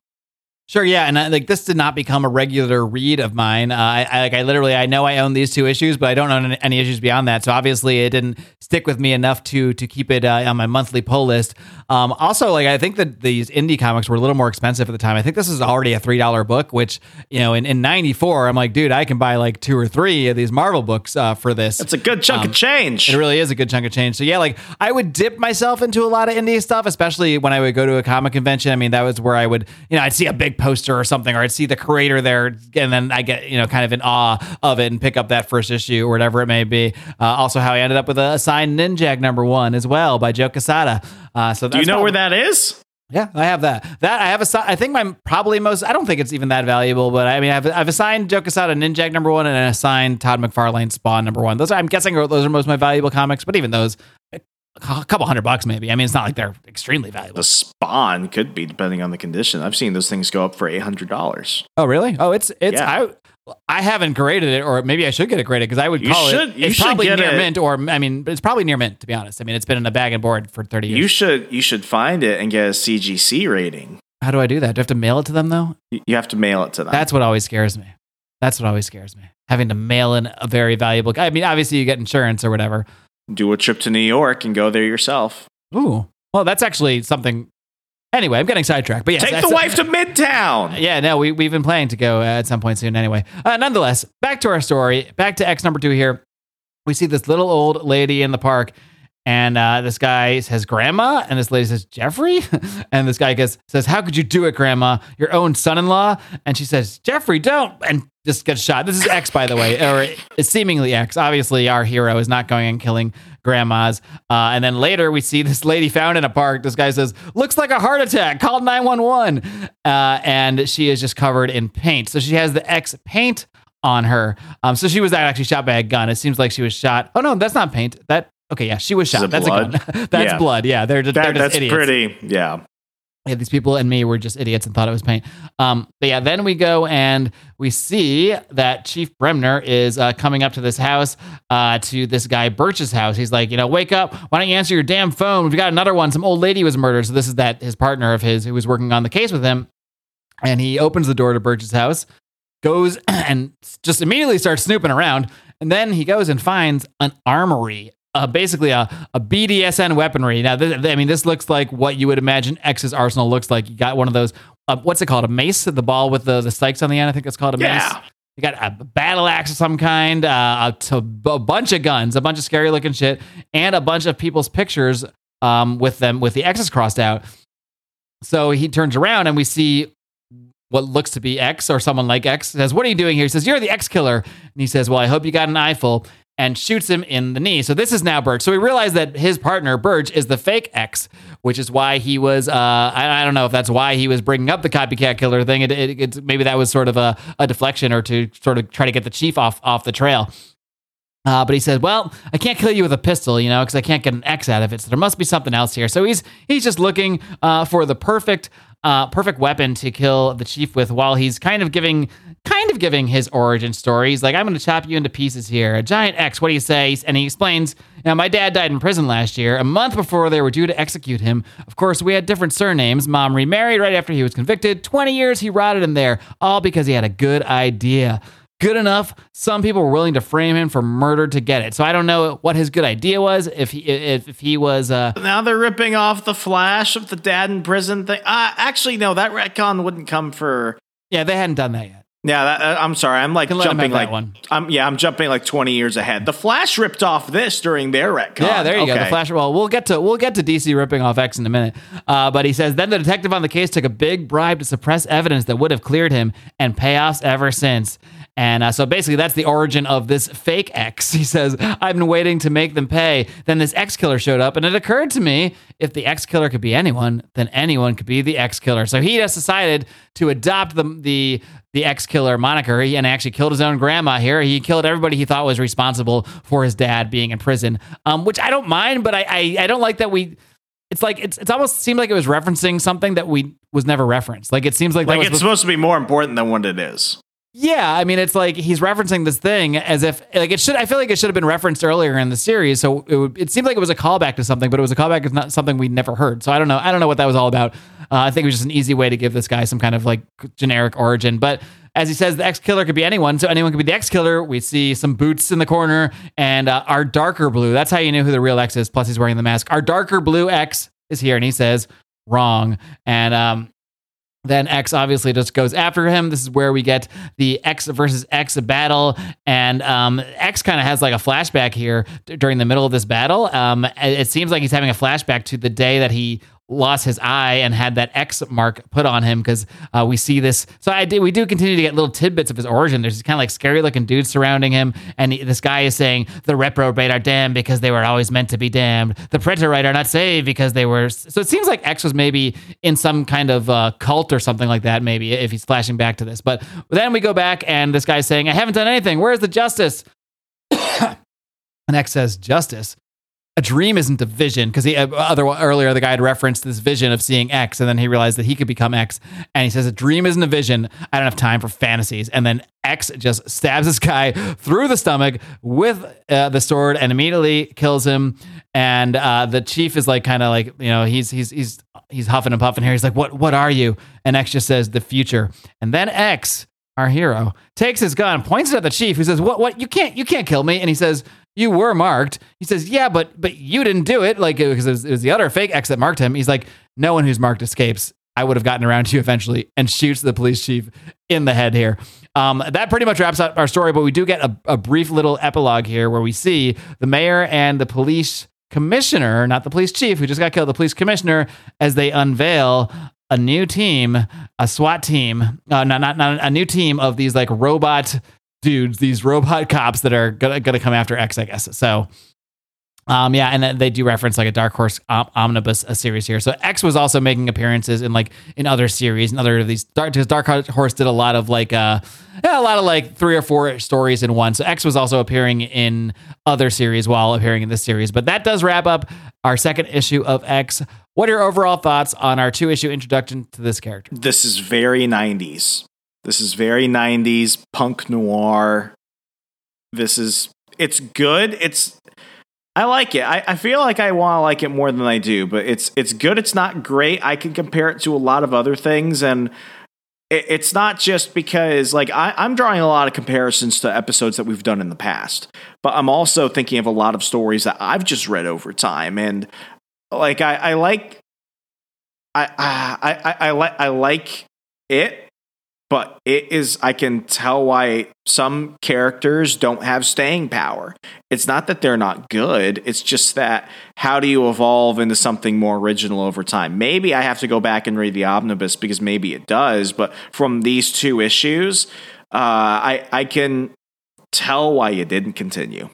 Sure, yeah, and I, like this did not become a regular read of mine. Uh, I, I like I literally I know I own these two issues, but I don't own any issues beyond that. So obviously, it didn't stick with me enough to to keep it uh, on my monthly pull list. Um, also, like I think that these indie comics were a little more expensive at the time. I think this is already a three dollar book, which you know, in in ninety-four, I'm like, dude, I can buy like two or three of these Marvel books uh, for this. It's a good chunk um, of change. It really is a good chunk of change. So yeah, like I would dip myself into a lot of indie stuff, especially when I would go to a comic convention. I mean, that was where I would, you know, I'd see a big poster or something, or I'd see the creator there, and then I get, you know, kind of in awe of it and pick up that first issue or whatever it may be. Uh, also, how I ended up with a signed Ninjak number one as well by Joe Quesada. Uh, so that's Do you know probably- where that is? Yeah, I have that. That I have a. I think my probably most. I don't think it's even that valuable, but I mean, I've I've assigned Joe Quesada Ninjak number one, and I assigned Todd McFarlane Spawn number one. Those are, I'm guessing those are most of my valuable comics, but even those. A couple hundred bucks, maybe. I mean, it's not like they're extremely valuable. The Spawn could be, depending on the condition. I've seen those things go up for eight hundred dollars. Oh, really? Oh, it's it's. Yeah. I I haven't graded it, or maybe I should get it graded because I would you call should, it. You it's should probably get near it. mint, or I mean, it's probably near mint to be honest. I mean, it's been in a bag and board for thirty years. You should you should find it and get a C G C rating. How do I do that? Do I have to mail it to them though? You have to mail it to them. That's what always scares me. That's what always scares me. Having to mail in a very valuable. I mean, obviously you get insurance or whatever. Do a trip to New York and go there yourself. Ooh. Well, that's actually something. Anyway, I'm getting sidetracked. But yes, take the wife to Midtown. Yeah, no, we, we've been planning to go uh, at some point soon anyway. Uh, nonetheless, back to our story. Back to X number two here. We see this little old lady in the park. And uh, this guy says, Grandma. And this lady says, Jeffrey. And this guy goes, says, how could you do it, Grandma? Your own son-in-law. And she says, Jeffrey, don't. And just gets shot. This is X, by the way, or it's seemingly X. Obviously, our hero is not going and killing grandmas. Uh, and then later we see this lady found in a park. This guy says, looks like a heart attack. Call nine one one. Uh, and she is just covered in paint. So she has the X paint on her. Um, so she was actually shot by a gun. It seems like she was shot. Oh, no, that's not paint. That. Okay, yeah, she was shot. That's blood? a gun. That's yeah. blood. Yeah, they're just, that, they're just that's idiots. That's pretty, yeah. Yeah, these people and me were just idiots and thought it was paint. Um, but yeah, then we go and we see that Chief Bremner is uh, coming up to this house, uh, to this guy Birch's house. He's like, you know, wake up. Why don't you answer your damn phone? We've got another one. Some old lady was murdered. So this is that his partner of his who was working on the case with him. And he opens the door to Birch's house, goes and just immediately starts snooping around. And then he goes and finds an armory. Uh, basically a, a B D S M weaponry. Now, th- I mean, this looks like what you would imagine X's arsenal looks like. You got one of those, uh, what's it called? A mace? The ball with the, the spikes on the end? I think it's called a yeah. mace. You got a battle axe of some kind, uh, a, t- a bunch of guns, a bunch of scary looking shit, and a bunch of people's pictures um, with them, with the X's crossed out. So he turns around and we see what looks to be X or someone like X. Says, what are you doing here? He says, you're the X killer. And he says, well, I hope you got an eyeful. And shoots him in the knee. So this is now Birch. So we realize that his partner, Birch, is the fake X, which is why he was, uh, I, I don't know if that's why he was bringing up the copycat killer thing. It, it, it, maybe that was sort of a, a deflection or to sort of try to get the chief off, off the trail. Uh, but he says, well, I can't kill you with a pistol, you know, because I can't get an X out of it. So there must be something else here. So he's he's just looking uh, for the perfect uh, perfect weapon to kill the chief with while he's kind of giving kind of giving his origin story. He's like, I'm going to chop you into pieces here. A giant X, what do you say? And he explains, now, my dad died in prison last year, a month before they were due to execute him. Of course, we had different surnames. Mom remarried right after he was convicted. twenty years he rotted in there, all because he had a good idea. Good enough, some people were willing to frame him for murder to get it. So I don't know what his good idea was. If he if, if he was... Uh, now they're ripping off the Flash of the dad in prison thing. Uh, actually, no, that retcon wouldn't come for... Yeah, they hadn't done that yet. Yeah, that, uh, I'm sorry. I'm like jumping like... One. I'm, yeah, I'm jumping like twenty years ahead. The Flash ripped off this during their retcon. Yeah, there you okay. go. The Flash... Well, we'll get to we'll get to D C ripping off X in a minute. Uh, but he says, then the detective on the case took a big bribe to suppress evidence that would have cleared him, and payoffs ever since. And uh, so basically that's the origin of this fake X. He says, I've been waiting to make them pay. Then this X killer showed up and it occurred to me, if the X killer could be anyone, then anyone could be the X killer. So he has decided to adopt the, the, the X killer moniker. He, and actually killed his own grandma here. He killed everybody he thought was responsible for his dad being in prison, um, which I don't mind, but I, I, I don't like that we... It's like it's it's almost seemed like it was referencing something that we was never referenced. Like it seems like like that it's was, supposed to be more important than what it is. Yeah, I mean, it's like he's referencing this thing as if like it should. I feel like it should have been referenced earlier in the series. So it would, it seemed like it was a callback to something, but it was a callback to not something we'd never heard. So I don't know. I don't know what that was all about. Uh, I think it was just an easy way to give this guy some kind of like generic origin, but. As he says, the X-Killer could be anyone, so anyone could be the X-Killer. We see some boots in the corner, and uh, our darker blue, that's how you knew who the real X is, plus he's wearing the mask. Our darker blue X is here, and he says, wrong. And um, then X obviously just goes after him. This is where we get the X versus X battle, and um, X kind of has like a flashback here d- during the middle of this battle. Um, it seems like he's having a flashback to the day that he... lost his eye and had that X mark put on him because uh, we see this. So I did. We do continue to get little tidbits of his origin. There's kind of like scary looking dudes surrounding him, and he, this guy is saying the reprobate are damned because they were always meant to be damned. The preterite are not saved because they were. So it seems like X was maybe in some kind of uh, cult or something like that. Maybe if he's flashing back to this, but then we go back and this guy's saying, "I haven't done anything. Where's the justice?" And X says, "Justice." A dream isn't a vision, because he uh, other earlier the guy had referenced this vision of seeing X, and then he realized that he could become X, and he says a dream isn't a vision. I don't have time for fantasies. And then X just stabs this guy through the stomach with uh, the sword and immediately kills him. And uh, the chief is like kind of like you know he's he's he's he's huffing and puffing here. He's like, what what are you? And X just says the future. And then X, our hero, takes his gun, points it at the chief, who says, what what you can't you can't kill me. And he says, you were marked. He says, yeah, but but you didn't do it. Like, because it, it, it was the other fake X that marked him. He's like, no one who's marked escapes. I would have gotten around to you eventually, and shoots the police chief in the head here. Um, that pretty much wraps up our story, but we do get a, a brief little epilogue here where we see the mayor and the police commissioner, not the police chief who just got killed, the police commissioner, as they unveil a new team, a SWAT team, uh, not, not, not a new team of these like robot dudes, these robot cops that are gonna, gonna come after X, I guess. So, um, yeah, and they do reference like a Dark Horse om- omnibus a series here. So X was also making appearances in like in other series, and other of these dark. Because Dark Horse did a lot of like uh, a lot of like three or four stories in one. So X was also appearing in other series while appearing in this series. But that does wrap up our second issue of X. What are your overall thoughts on our two issue introduction to this character? This is very nineties. This is very nineties punk noir. This is, it's good. It's, I like it. I, I feel like I want to like it more than I do, but it's, it's good. It's not great. I can compare it to a lot of other things. And it, it's not just because like I, I'm drawing a lot of comparisons to episodes that we've done in the past, but I'm also thinking of a lot of stories that I've just read over time. And like, I, I like, I, I, I, I like, I like it. But it is, I can tell why some characters don't have staying power. It's not that they're not good. It's just that how do you evolve into something more original over time? Maybe I have to go back and read the omnibus because maybe it does. But from these two issues, uh, I, I can tell why you didn't continue.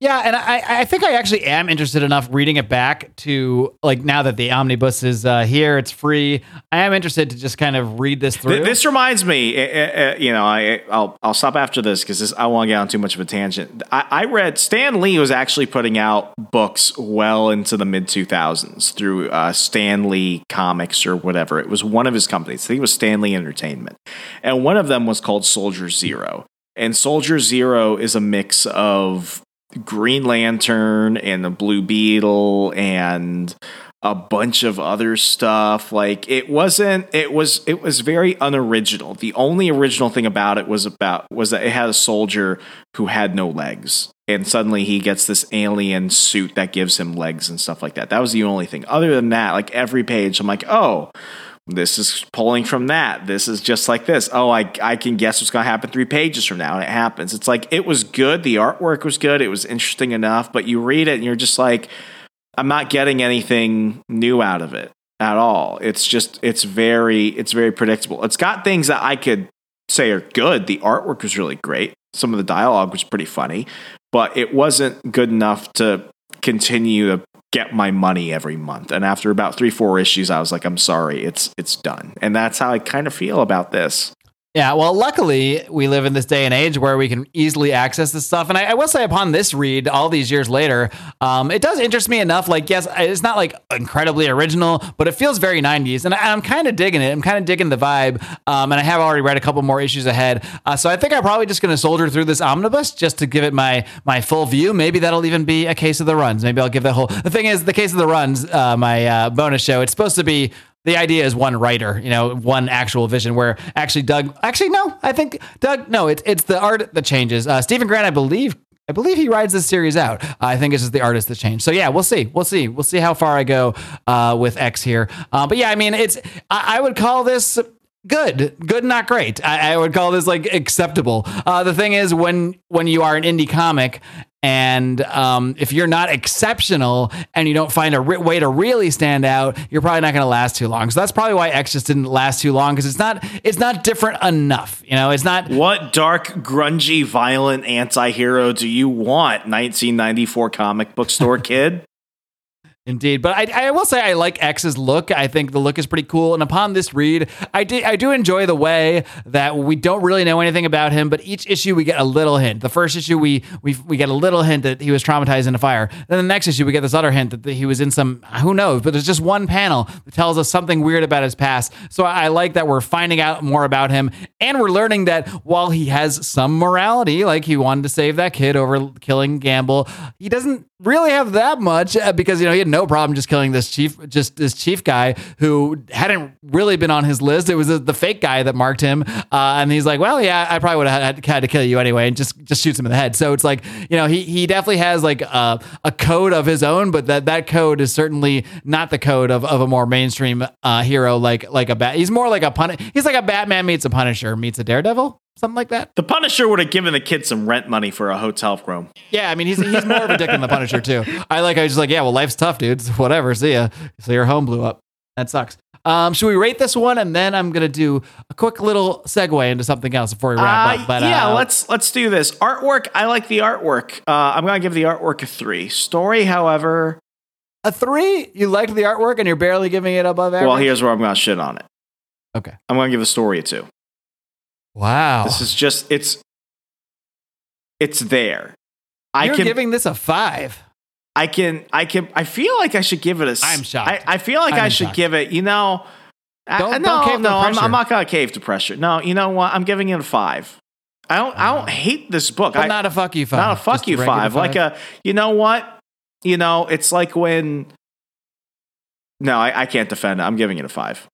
Yeah, and I, I think I actually am interested enough reading it back to, like, now that the omnibus is uh, here, it's free. I am interested to just kind of read this through. This reminds me, uh, uh, you know, I, I'll I'll stop after this because I won't get on too much of a tangent. I, I read Stan Lee was actually putting out books well into the mid two thousands through uh, Stan Lee Comics or whatever. It was one of his companies. I think it was Stan Lee Entertainment. And one of them was called Soldier Zero. And Soldier Zero is a mix of Green Lantern and the Blue Beetle and a bunch of other stuff. Like it wasn't, it was, it was very unoriginal. The only original thing about it was about, was that it had a soldier who had no legs, and suddenly he gets this alien suit that gives him legs and stuff like that. That was the only thing. Other than that, like every page, I'm like, oh, this is pulling from that. This is just like this. Oh, I I can guess what's going to happen three pages from now, and it happens. It's like, it was good. The artwork was good. It was interesting enough, but you read it and you're just like, I'm not getting anything new out of it at all. It's just, it's very, it's very predictable. It's got things that I could say are good. The artwork was really great. Some of the dialogue was pretty funny, but it wasn't good enough to continue to get my money every month. And after about three, four issues, I was like, I'm sorry, it's it's done. And that's how I kind of feel about this. Yeah, well, luckily, we live in this day and age where we can easily access this stuff. And I, I will say upon this read, all these years later, um, it does interest me enough. Like, yes, it's not like incredibly original, but it feels very nineties. And I, I'm kind of digging it. I'm kind of digging the vibe. Um, and I have already read a couple more issues ahead. Uh, so I think I'm probably just going to soldier through this omnibus just to give it my my full view. Maybe that'll even be A Case of the Runs. Maybe I'll give that whole... The thing is, The Case of the Runs, uh, my uh, bonus show, it's supposed to be... The idea is one writer, you know, one actual vision where actually Doug, actually, no, I think Doug, no, it's, it's the art that changes. Uh, Stephen Grant, I believe, I believe he rides this series out. Uh, I think it's just the artist that changed. So yeah, we'll see. We'll see. We'll see how far I go uh, with X here. Uh, but yeah, I mean, it's, I, I would call this good, good, not great. I, I would call this like acceptable. Uh, the thing is when, when you are an indie comic and um, if you're not exceptional and you don't find a re- way to really stand out, you're probably not going to last too long. So that's probably why X just didn't last too long, because it's not it's not different enough. You know, it's not. What dark, grungy, violent anti-hero do you want? nineteen ninety-four comic book store kid. Indeed. But I, I will say I like X's look. I think the look is pretty cool. And upon this read, I, did, I do enjoy the way that we don't really know anything about him, but each issue we get a little hint. The first issue, we we we get a little hint that he was traumatized in a fire. Then the next issue, we get this other hint that he was in some, who knows, but there's just one panel that tells us something weird about his past. So I, I like that we're finding out more about him. And we're learning that while he has some morality, like he wanted to save that kid over killing Gamble, he doesn't really have that much because, you know, he had no problem just killing this chief, just this chief guy who hadn't really been on his list. It was the fake guy that marked him. Uh, and he's like, well, yeah, I probably would have had to kill you anyway, and just, just shoots him in the head. So it's like, you know, he, he definitely has like a, a code of his own, but that, that code is certainly not the code of, of a more mainstream uh, hero. Like, like a bat, he's more like a pun. He's like a Batman meets a Punisher meets a Daredevil. Something like that. The Punisher would have given the kid some rent money for a hotel room. Yeah, I mean, he's he's more of a dick than the Punisher, too. I like, I was just like, yeah, well, life's tough, dudes. Whatever, see ya. So your home blew up. That sucks. Um, should we rate this one? And then I'm going to do a quick little segue into something else before we wrap uh, up. But, yeah, uh, let's let's do this. Artwork, I like the artwork. Uh, I'm going to give the artwork a three. Story, however... A three? You liked the artwork and you're barely giving it above average? Well, here's where I'm going to shit on it. Okay. I'm going to give the story a two. Wow. This is just, it's, it's there. I You're can, giving this a five. I can, I can, I feel like I should give it a, I'm shocked. I, I feel like I'm I should shocked. give it, you know, don't, I, no, don't cave no, I'm, I'm not going to cave to pressure. No, you know what? I'm giving it a five. I don't, wow. I don't hate this book. But I, not a fuck you five. Not a fuck just you five. five. Like a, you know what? You know, it's like when, no, I, I can't defend it. I'm giving it a five.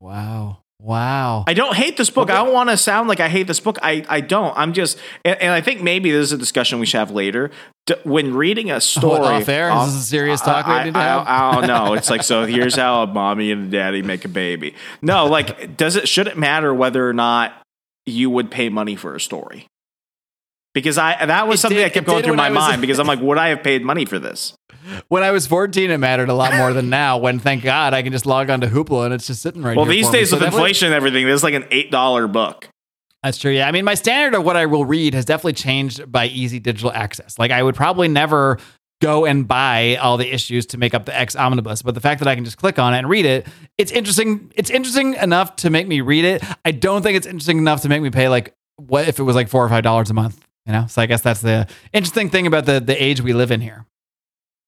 Wow. Wow. I don't hate this book. Okay. I don't want to sound like I hate this book. I, I don't. I'm just, and, and I think maybe this is a discussion we should have later. D- when reading a story. What, off air? Off, is this a serious talk I, I, we need to have? I, I don't know. It's like, so here's how a mommy and a daddy make a baby. No, like, does it, should it matter whether or not you would pay money for a story? Because I, that was it something did, that kept going through my was, mind because I'm like, would I have paid money for this? When I was fourteen, it mattered a lot more than now when, thank God, I can just log on to Hoopla and it's just sitting right well, here. Well, these for days me. with so inflation and everything, there's like an eight dollars book. That's true. Yeah. I mean, my standard of what I will read has definitely changed by easy digital access. Like I would probably never go and buy all the issues to make up the X Omnibus. But the fact that I can just click on it and read it, it's interesting. It's interesting enough to make me read it. I don't think it's interesting enough to make me pay like, what if it was like four or five dollars a month, you know? So I guess that's the interesting thing about the, the age we live in here.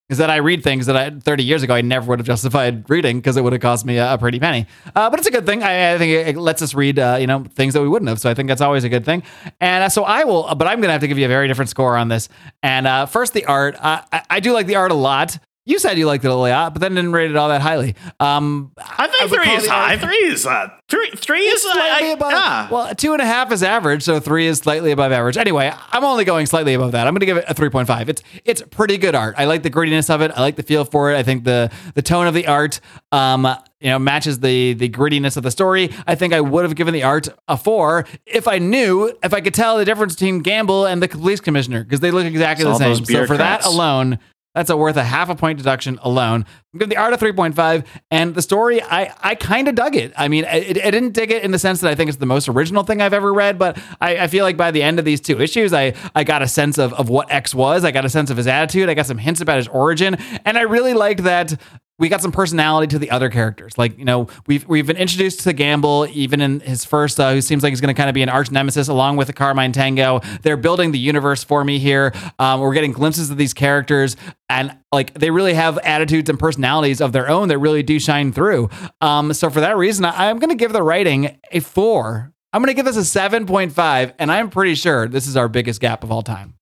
Is that I read things that I thirty years ago I never would have justified reading because it would have cost me a, a pretty penny. Uh, but it's a good thing. I, I think it lets us read uh, you know things that we wouldn't have. So I think that's always a good thing. And uh, so I will, but I'm going to have to give you a very different score on this. And uh, first, the art. Uh, I, I do like the art a lot. You said you liked it a lot, but then didn't rate it all that highly. Um, I think I three is high. Three is uh, three. Three is slightly I, above. Yeah. Well, two and a half is average, so three is slightly above average. Anyway, I'm only going slightly above that. I'm going to give it a three point five. It's it's pretty good art. I like the grittiness of it. I like the feel for it. I think the the tone of the art. Um, you know, matches the the grittiness of the story. I think I would have given the art a four if I knew, if I could tell the difference between Gamble and the police commissioner because they look exactly it's the same. So for that alone. That's a worth a half a point deduction alone. I'm giving the art a three point five, and the story, I, I kind of dug it. I mean, I, I didn't dig it in the sense that I think it's the most original thing I've ever read, but I, I feel like by the end of these two issues, I, I got a sense of, of what X was. I got a sense of his attitude. I got some hints about his origin, and I really liked that we got some personality to the other characters. Like, you know, we've we've been introduced to Gamble, even in his first, uh, who seems like he's going to kind of be an arch nemesis along with the Carmine Tango. They're building the universe for me here. Um, we're getting glimpses of these characters, and like they really have attitudes and personalities of their own that really do shine through. Um, so for that reason, I, I'm going to give the writing a four. I'm going to give this a seven point five, and I'm pretty sure this is our biggest gap of all time.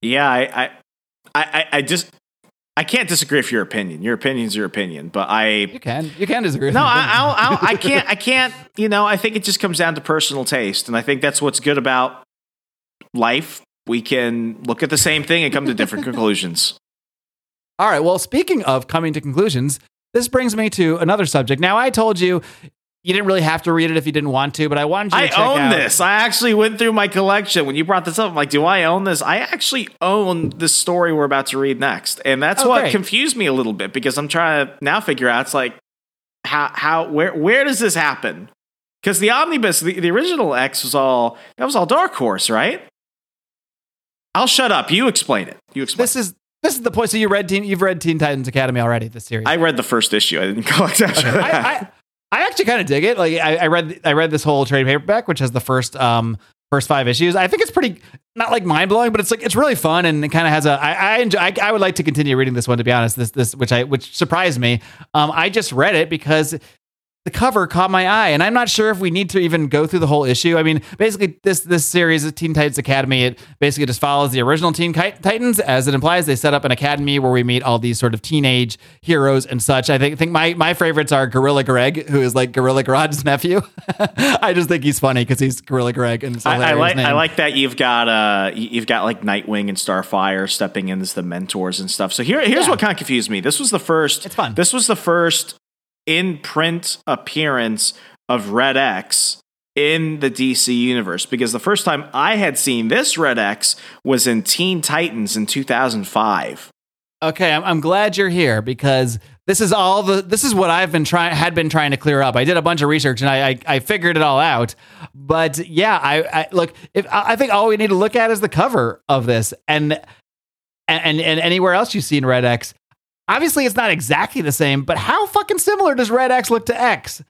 Yeah, I, I, I, I just... I can't disagree with your opinion. Your opinion's your opinion, but I you can you can disagree. No, I, I I can't I can't. You know, I think it just comes down to personal taste, and I think that's what's good about life. We can look at the same thing and come to different conclusions. All right. Well, speaking of coming to conclusions, this brings me to another subject. Now, I told you you didn't really have to read it if you didn't want to, but I wanted you to I check out. I own this. I actually went through my collection. When you brought this up, I'm like, do I own this? I actually own the story we're about to read next. And that's oh, what great. confused me a little bit, because I'm trying to now figure out, it's like, how, how, where, where does this happen? Because the omnibus, the, the original X was all, that was all Dark Horse, right? I'll shut up. You explain it. You explain this it. Is, This is the point. So you read Teen, you've read Teen Titans Academy already, this series. I read the first issue. I didn't collect after okay. that. I, I, I actually kind of dig it. Like I, I read, I read this whole trade paperback, which has the first, um, first five issues. I think it's pretty, not like mind blowing, but it's like it's really fun, and it kind of has a. I I, enjoy, I I would like to continue reading this one, to be honest. This this which I which surprised me. Um, I just read it because the cover caught my eye, and I'm not sure if we need to even go through the whole issue. I mean, basically this this series of Teen Titans Academy, it basically just follows the original Teen Titans, as it implies. They set up an academy where we meet all these sort of teenage heroes and such. I think think my my favorites are Gorilla Greg, who is like Gorilla Grodd's nephew. I just think he's funny because he's Gorilla Greg, and it's I, I like name. I like that you've got uh you've got like Nightwing and Starfire stepping in as the mentors and stuff. So here here's yeah. what kind of confused me. This was the first. It's fun. This was the first in-print appearance of Red X in the D C universe, because the first time I had seen this Red X was in Teen Titans in two thousand five. Okay, I'm, I'm glad you're here, because this is all the this is what I've been trying had been trying to clear up. I did a bunch of research, and I I, I figured it all out. But yeah, I, I look. If I think all we need to look at is the cover of this, and and and anywhere else you've seen Red X. Obviously, it's not exactly the same, but how fucking similar does Red X look to X?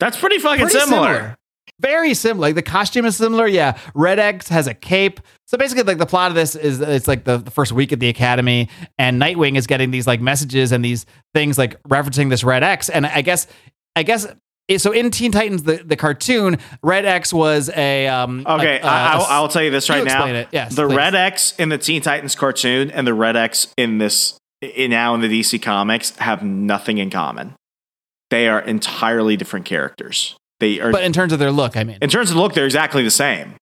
That's pretty fucking pretty similar. similar. Very similar. Like the costume is similar. Yeah. Red X has a cape. So basically, like the plot of this is it's like the, the first week at the academy, and Nightwing is getting these like messages and these things like referencing this Red X. And I guess, I guess. So in Teen Titans, the, the cartoon, Red X was a... Um, okay, a, a, I, I'll, I'll tell you this right now. Explain it. Yes, the please. Red X in the Teen Titans cartoon and the Red X in this... In now in the D C comics have nothing in common. They are entirely different characters. They are, but in terms of their look, I mean, in terms of look, they're exactly the same.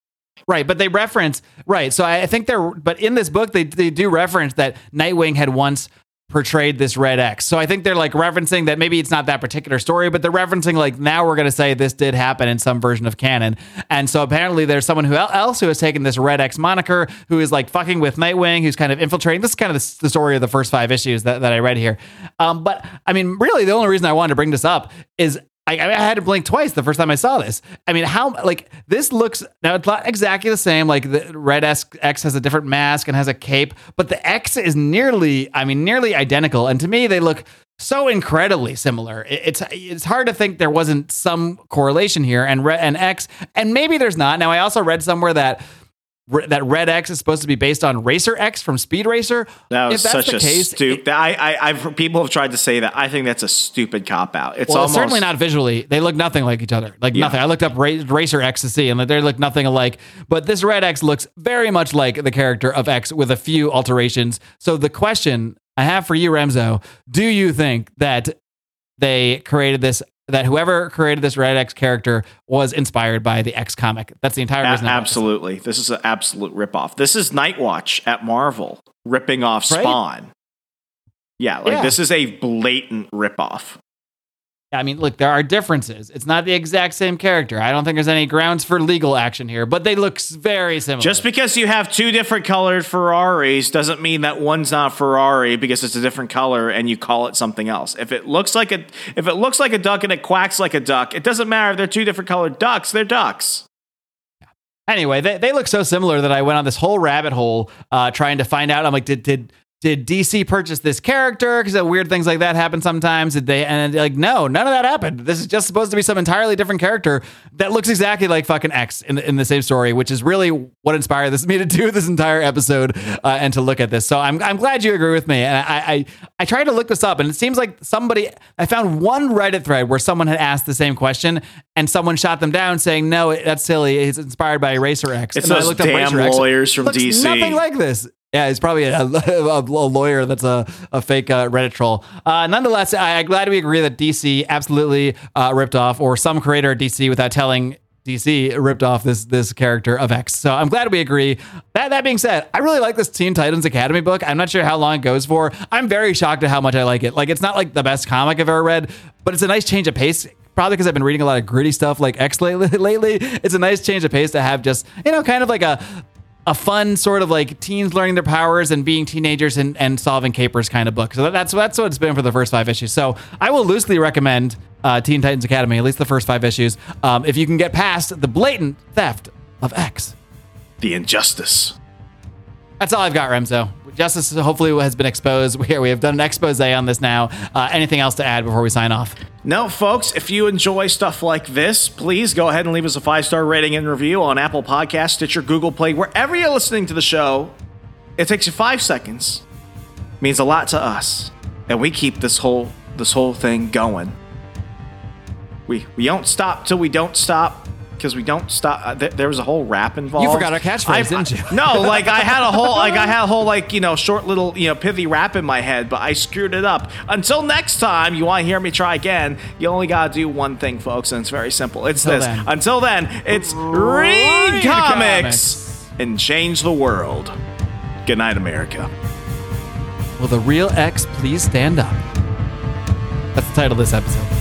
Right. But they reference, right. So I think they're, but in this book, they, they do reference that Nightwing had once portrayed this Red X. So I think they're like referencing that maybe it's not that particular story, but they're referencing like, now we're going to say this did happen in some version of canon. And so apparently there's someone who else who has taken this Red X moniker, who is like fucking with Nightwing, who's kind of infiltrating. This is kind of the, the story of the first five issues that, that I read here. Um, but I mean, really the only reason I wanted to bring this up is I, I had to blink twice the first time I saw this. I mean, how, like, this looks, now it's not exactly the same. Like, the Red X has a different mask and has a cape, but the X is nearly, I mean, nearly identical. And to me, they look so incredibly similar. It's it's hard to think there wasn't some correlation here. And Red and X, and maybe there's not. Now, I also read somewhere that that Red X is supposed to be based on Racer X from Speed Racer. That was such a stupid. I, I, I've people have tried to say that. I think that's a stupid cop out. It's, well, almost, it's certainly not visually. They look nothing like each other. Like yeah. nothing. I looked up Ra- Racer X to see, and they look nothing alike. But this Red X looks very much like the character of X with a few alterations. So the question I have for you, Remzo, do you think that they created this? That whoever created this Red X character was inspired by the X comic. That's the entire reason. A- absolutely. This is an absolute ripoff. This is Nightwatch at Marvel ripping off Spawn. Right? Yeah. Like yeah. This is a blatant ripoff. I mean, look, there are differences. It's not the exact same character. I don't think there's any grounds for legal action here, but they look very similar. Just because you have two different colored Ferraris doesn't mean that one's not Ferrari because it's a different color and you call it something else. If it looks like a if it looks like a duck and it quacks like a duck, it doesn't matter if they're two different colored ducks. They're ducks. Anyway, they, they look so similar that I went on this whole rabbit hole uh, trying to find out. I'm like, did did. Did D C purchase this character? Because weird things like that happen sometimes. Did they? And like, no, none of that happened. This is just supposed to be some entirely different character that looks exactly like fucking X in the, in the same story, which is really what inspired this me to do this entire episode uh, and to look at this. So I'm I'm glad you agree with me. And I, I I tried to look this up, and it seems like somebody I found one Reddit thread where someone had asked the same question, and someone shot them down saying, "No, that's silly. It's inspired by Eraser X." It's and those I looked damn up lawyers X, from looks D C. Nothing like this. Yeah, he's probably a, a, a lawyer that's a, a fake uh, Reddit troll. Uh, nonetheless, I, I'm glad we agree that D C absolutely uh, ripped off, or some creator at D C without telling D C ripped off this this character of X. So I'm glad we agree. That that being said, I really like this Teen Titans Academy book. I'm not sure how long it goes for. I'm very shocked at how much I like it. Like, it's not like the best comic I've ever read, but it's a nice change of pace. Probably because I've been reading a lot of gritty stuff like X lately. lately. It's a nice change of pace to have just, you know, kind of like a... a fun sort of like teens learning their powers and being teenagers and, and solving capers kind of book. So that's, that's what it's been for the first five issues. So I will loosely recommend uh, Teen Titans Academy, at least the first five issues. Um, if you can get past the blatant theft of X. The injustice. That's all I've got, Remzo. Justice hopefully has been exposed. We, we have done an expose on this now. Uh, anything else to add before we sign off? No, folks, if you enjoy stuff like this, please go ahead and leave us a five-star rating and review on Apple Podcasts, Stitcher, Google Play, wherever you're listening to the show. It takes you five seconds. It means a lot to us. And we keep this whole this whole thing going. We we don't stop till we don't stop. Because we don't stop. There was a whole rap involved. You forgot our catchphrase, I, didn't you? No, like I had a whole, like I had a whole, like you know, short little, you know, pithy rap in my head, but I screwed it up. Until next time, you want to hear me try again? You only gotta do one thing, folks, and it's very simple. It's Until this. Then. Until then, it's read, read comics, comics and change the world. Good night, America. Will the real X please stand up? That's the title of this episode.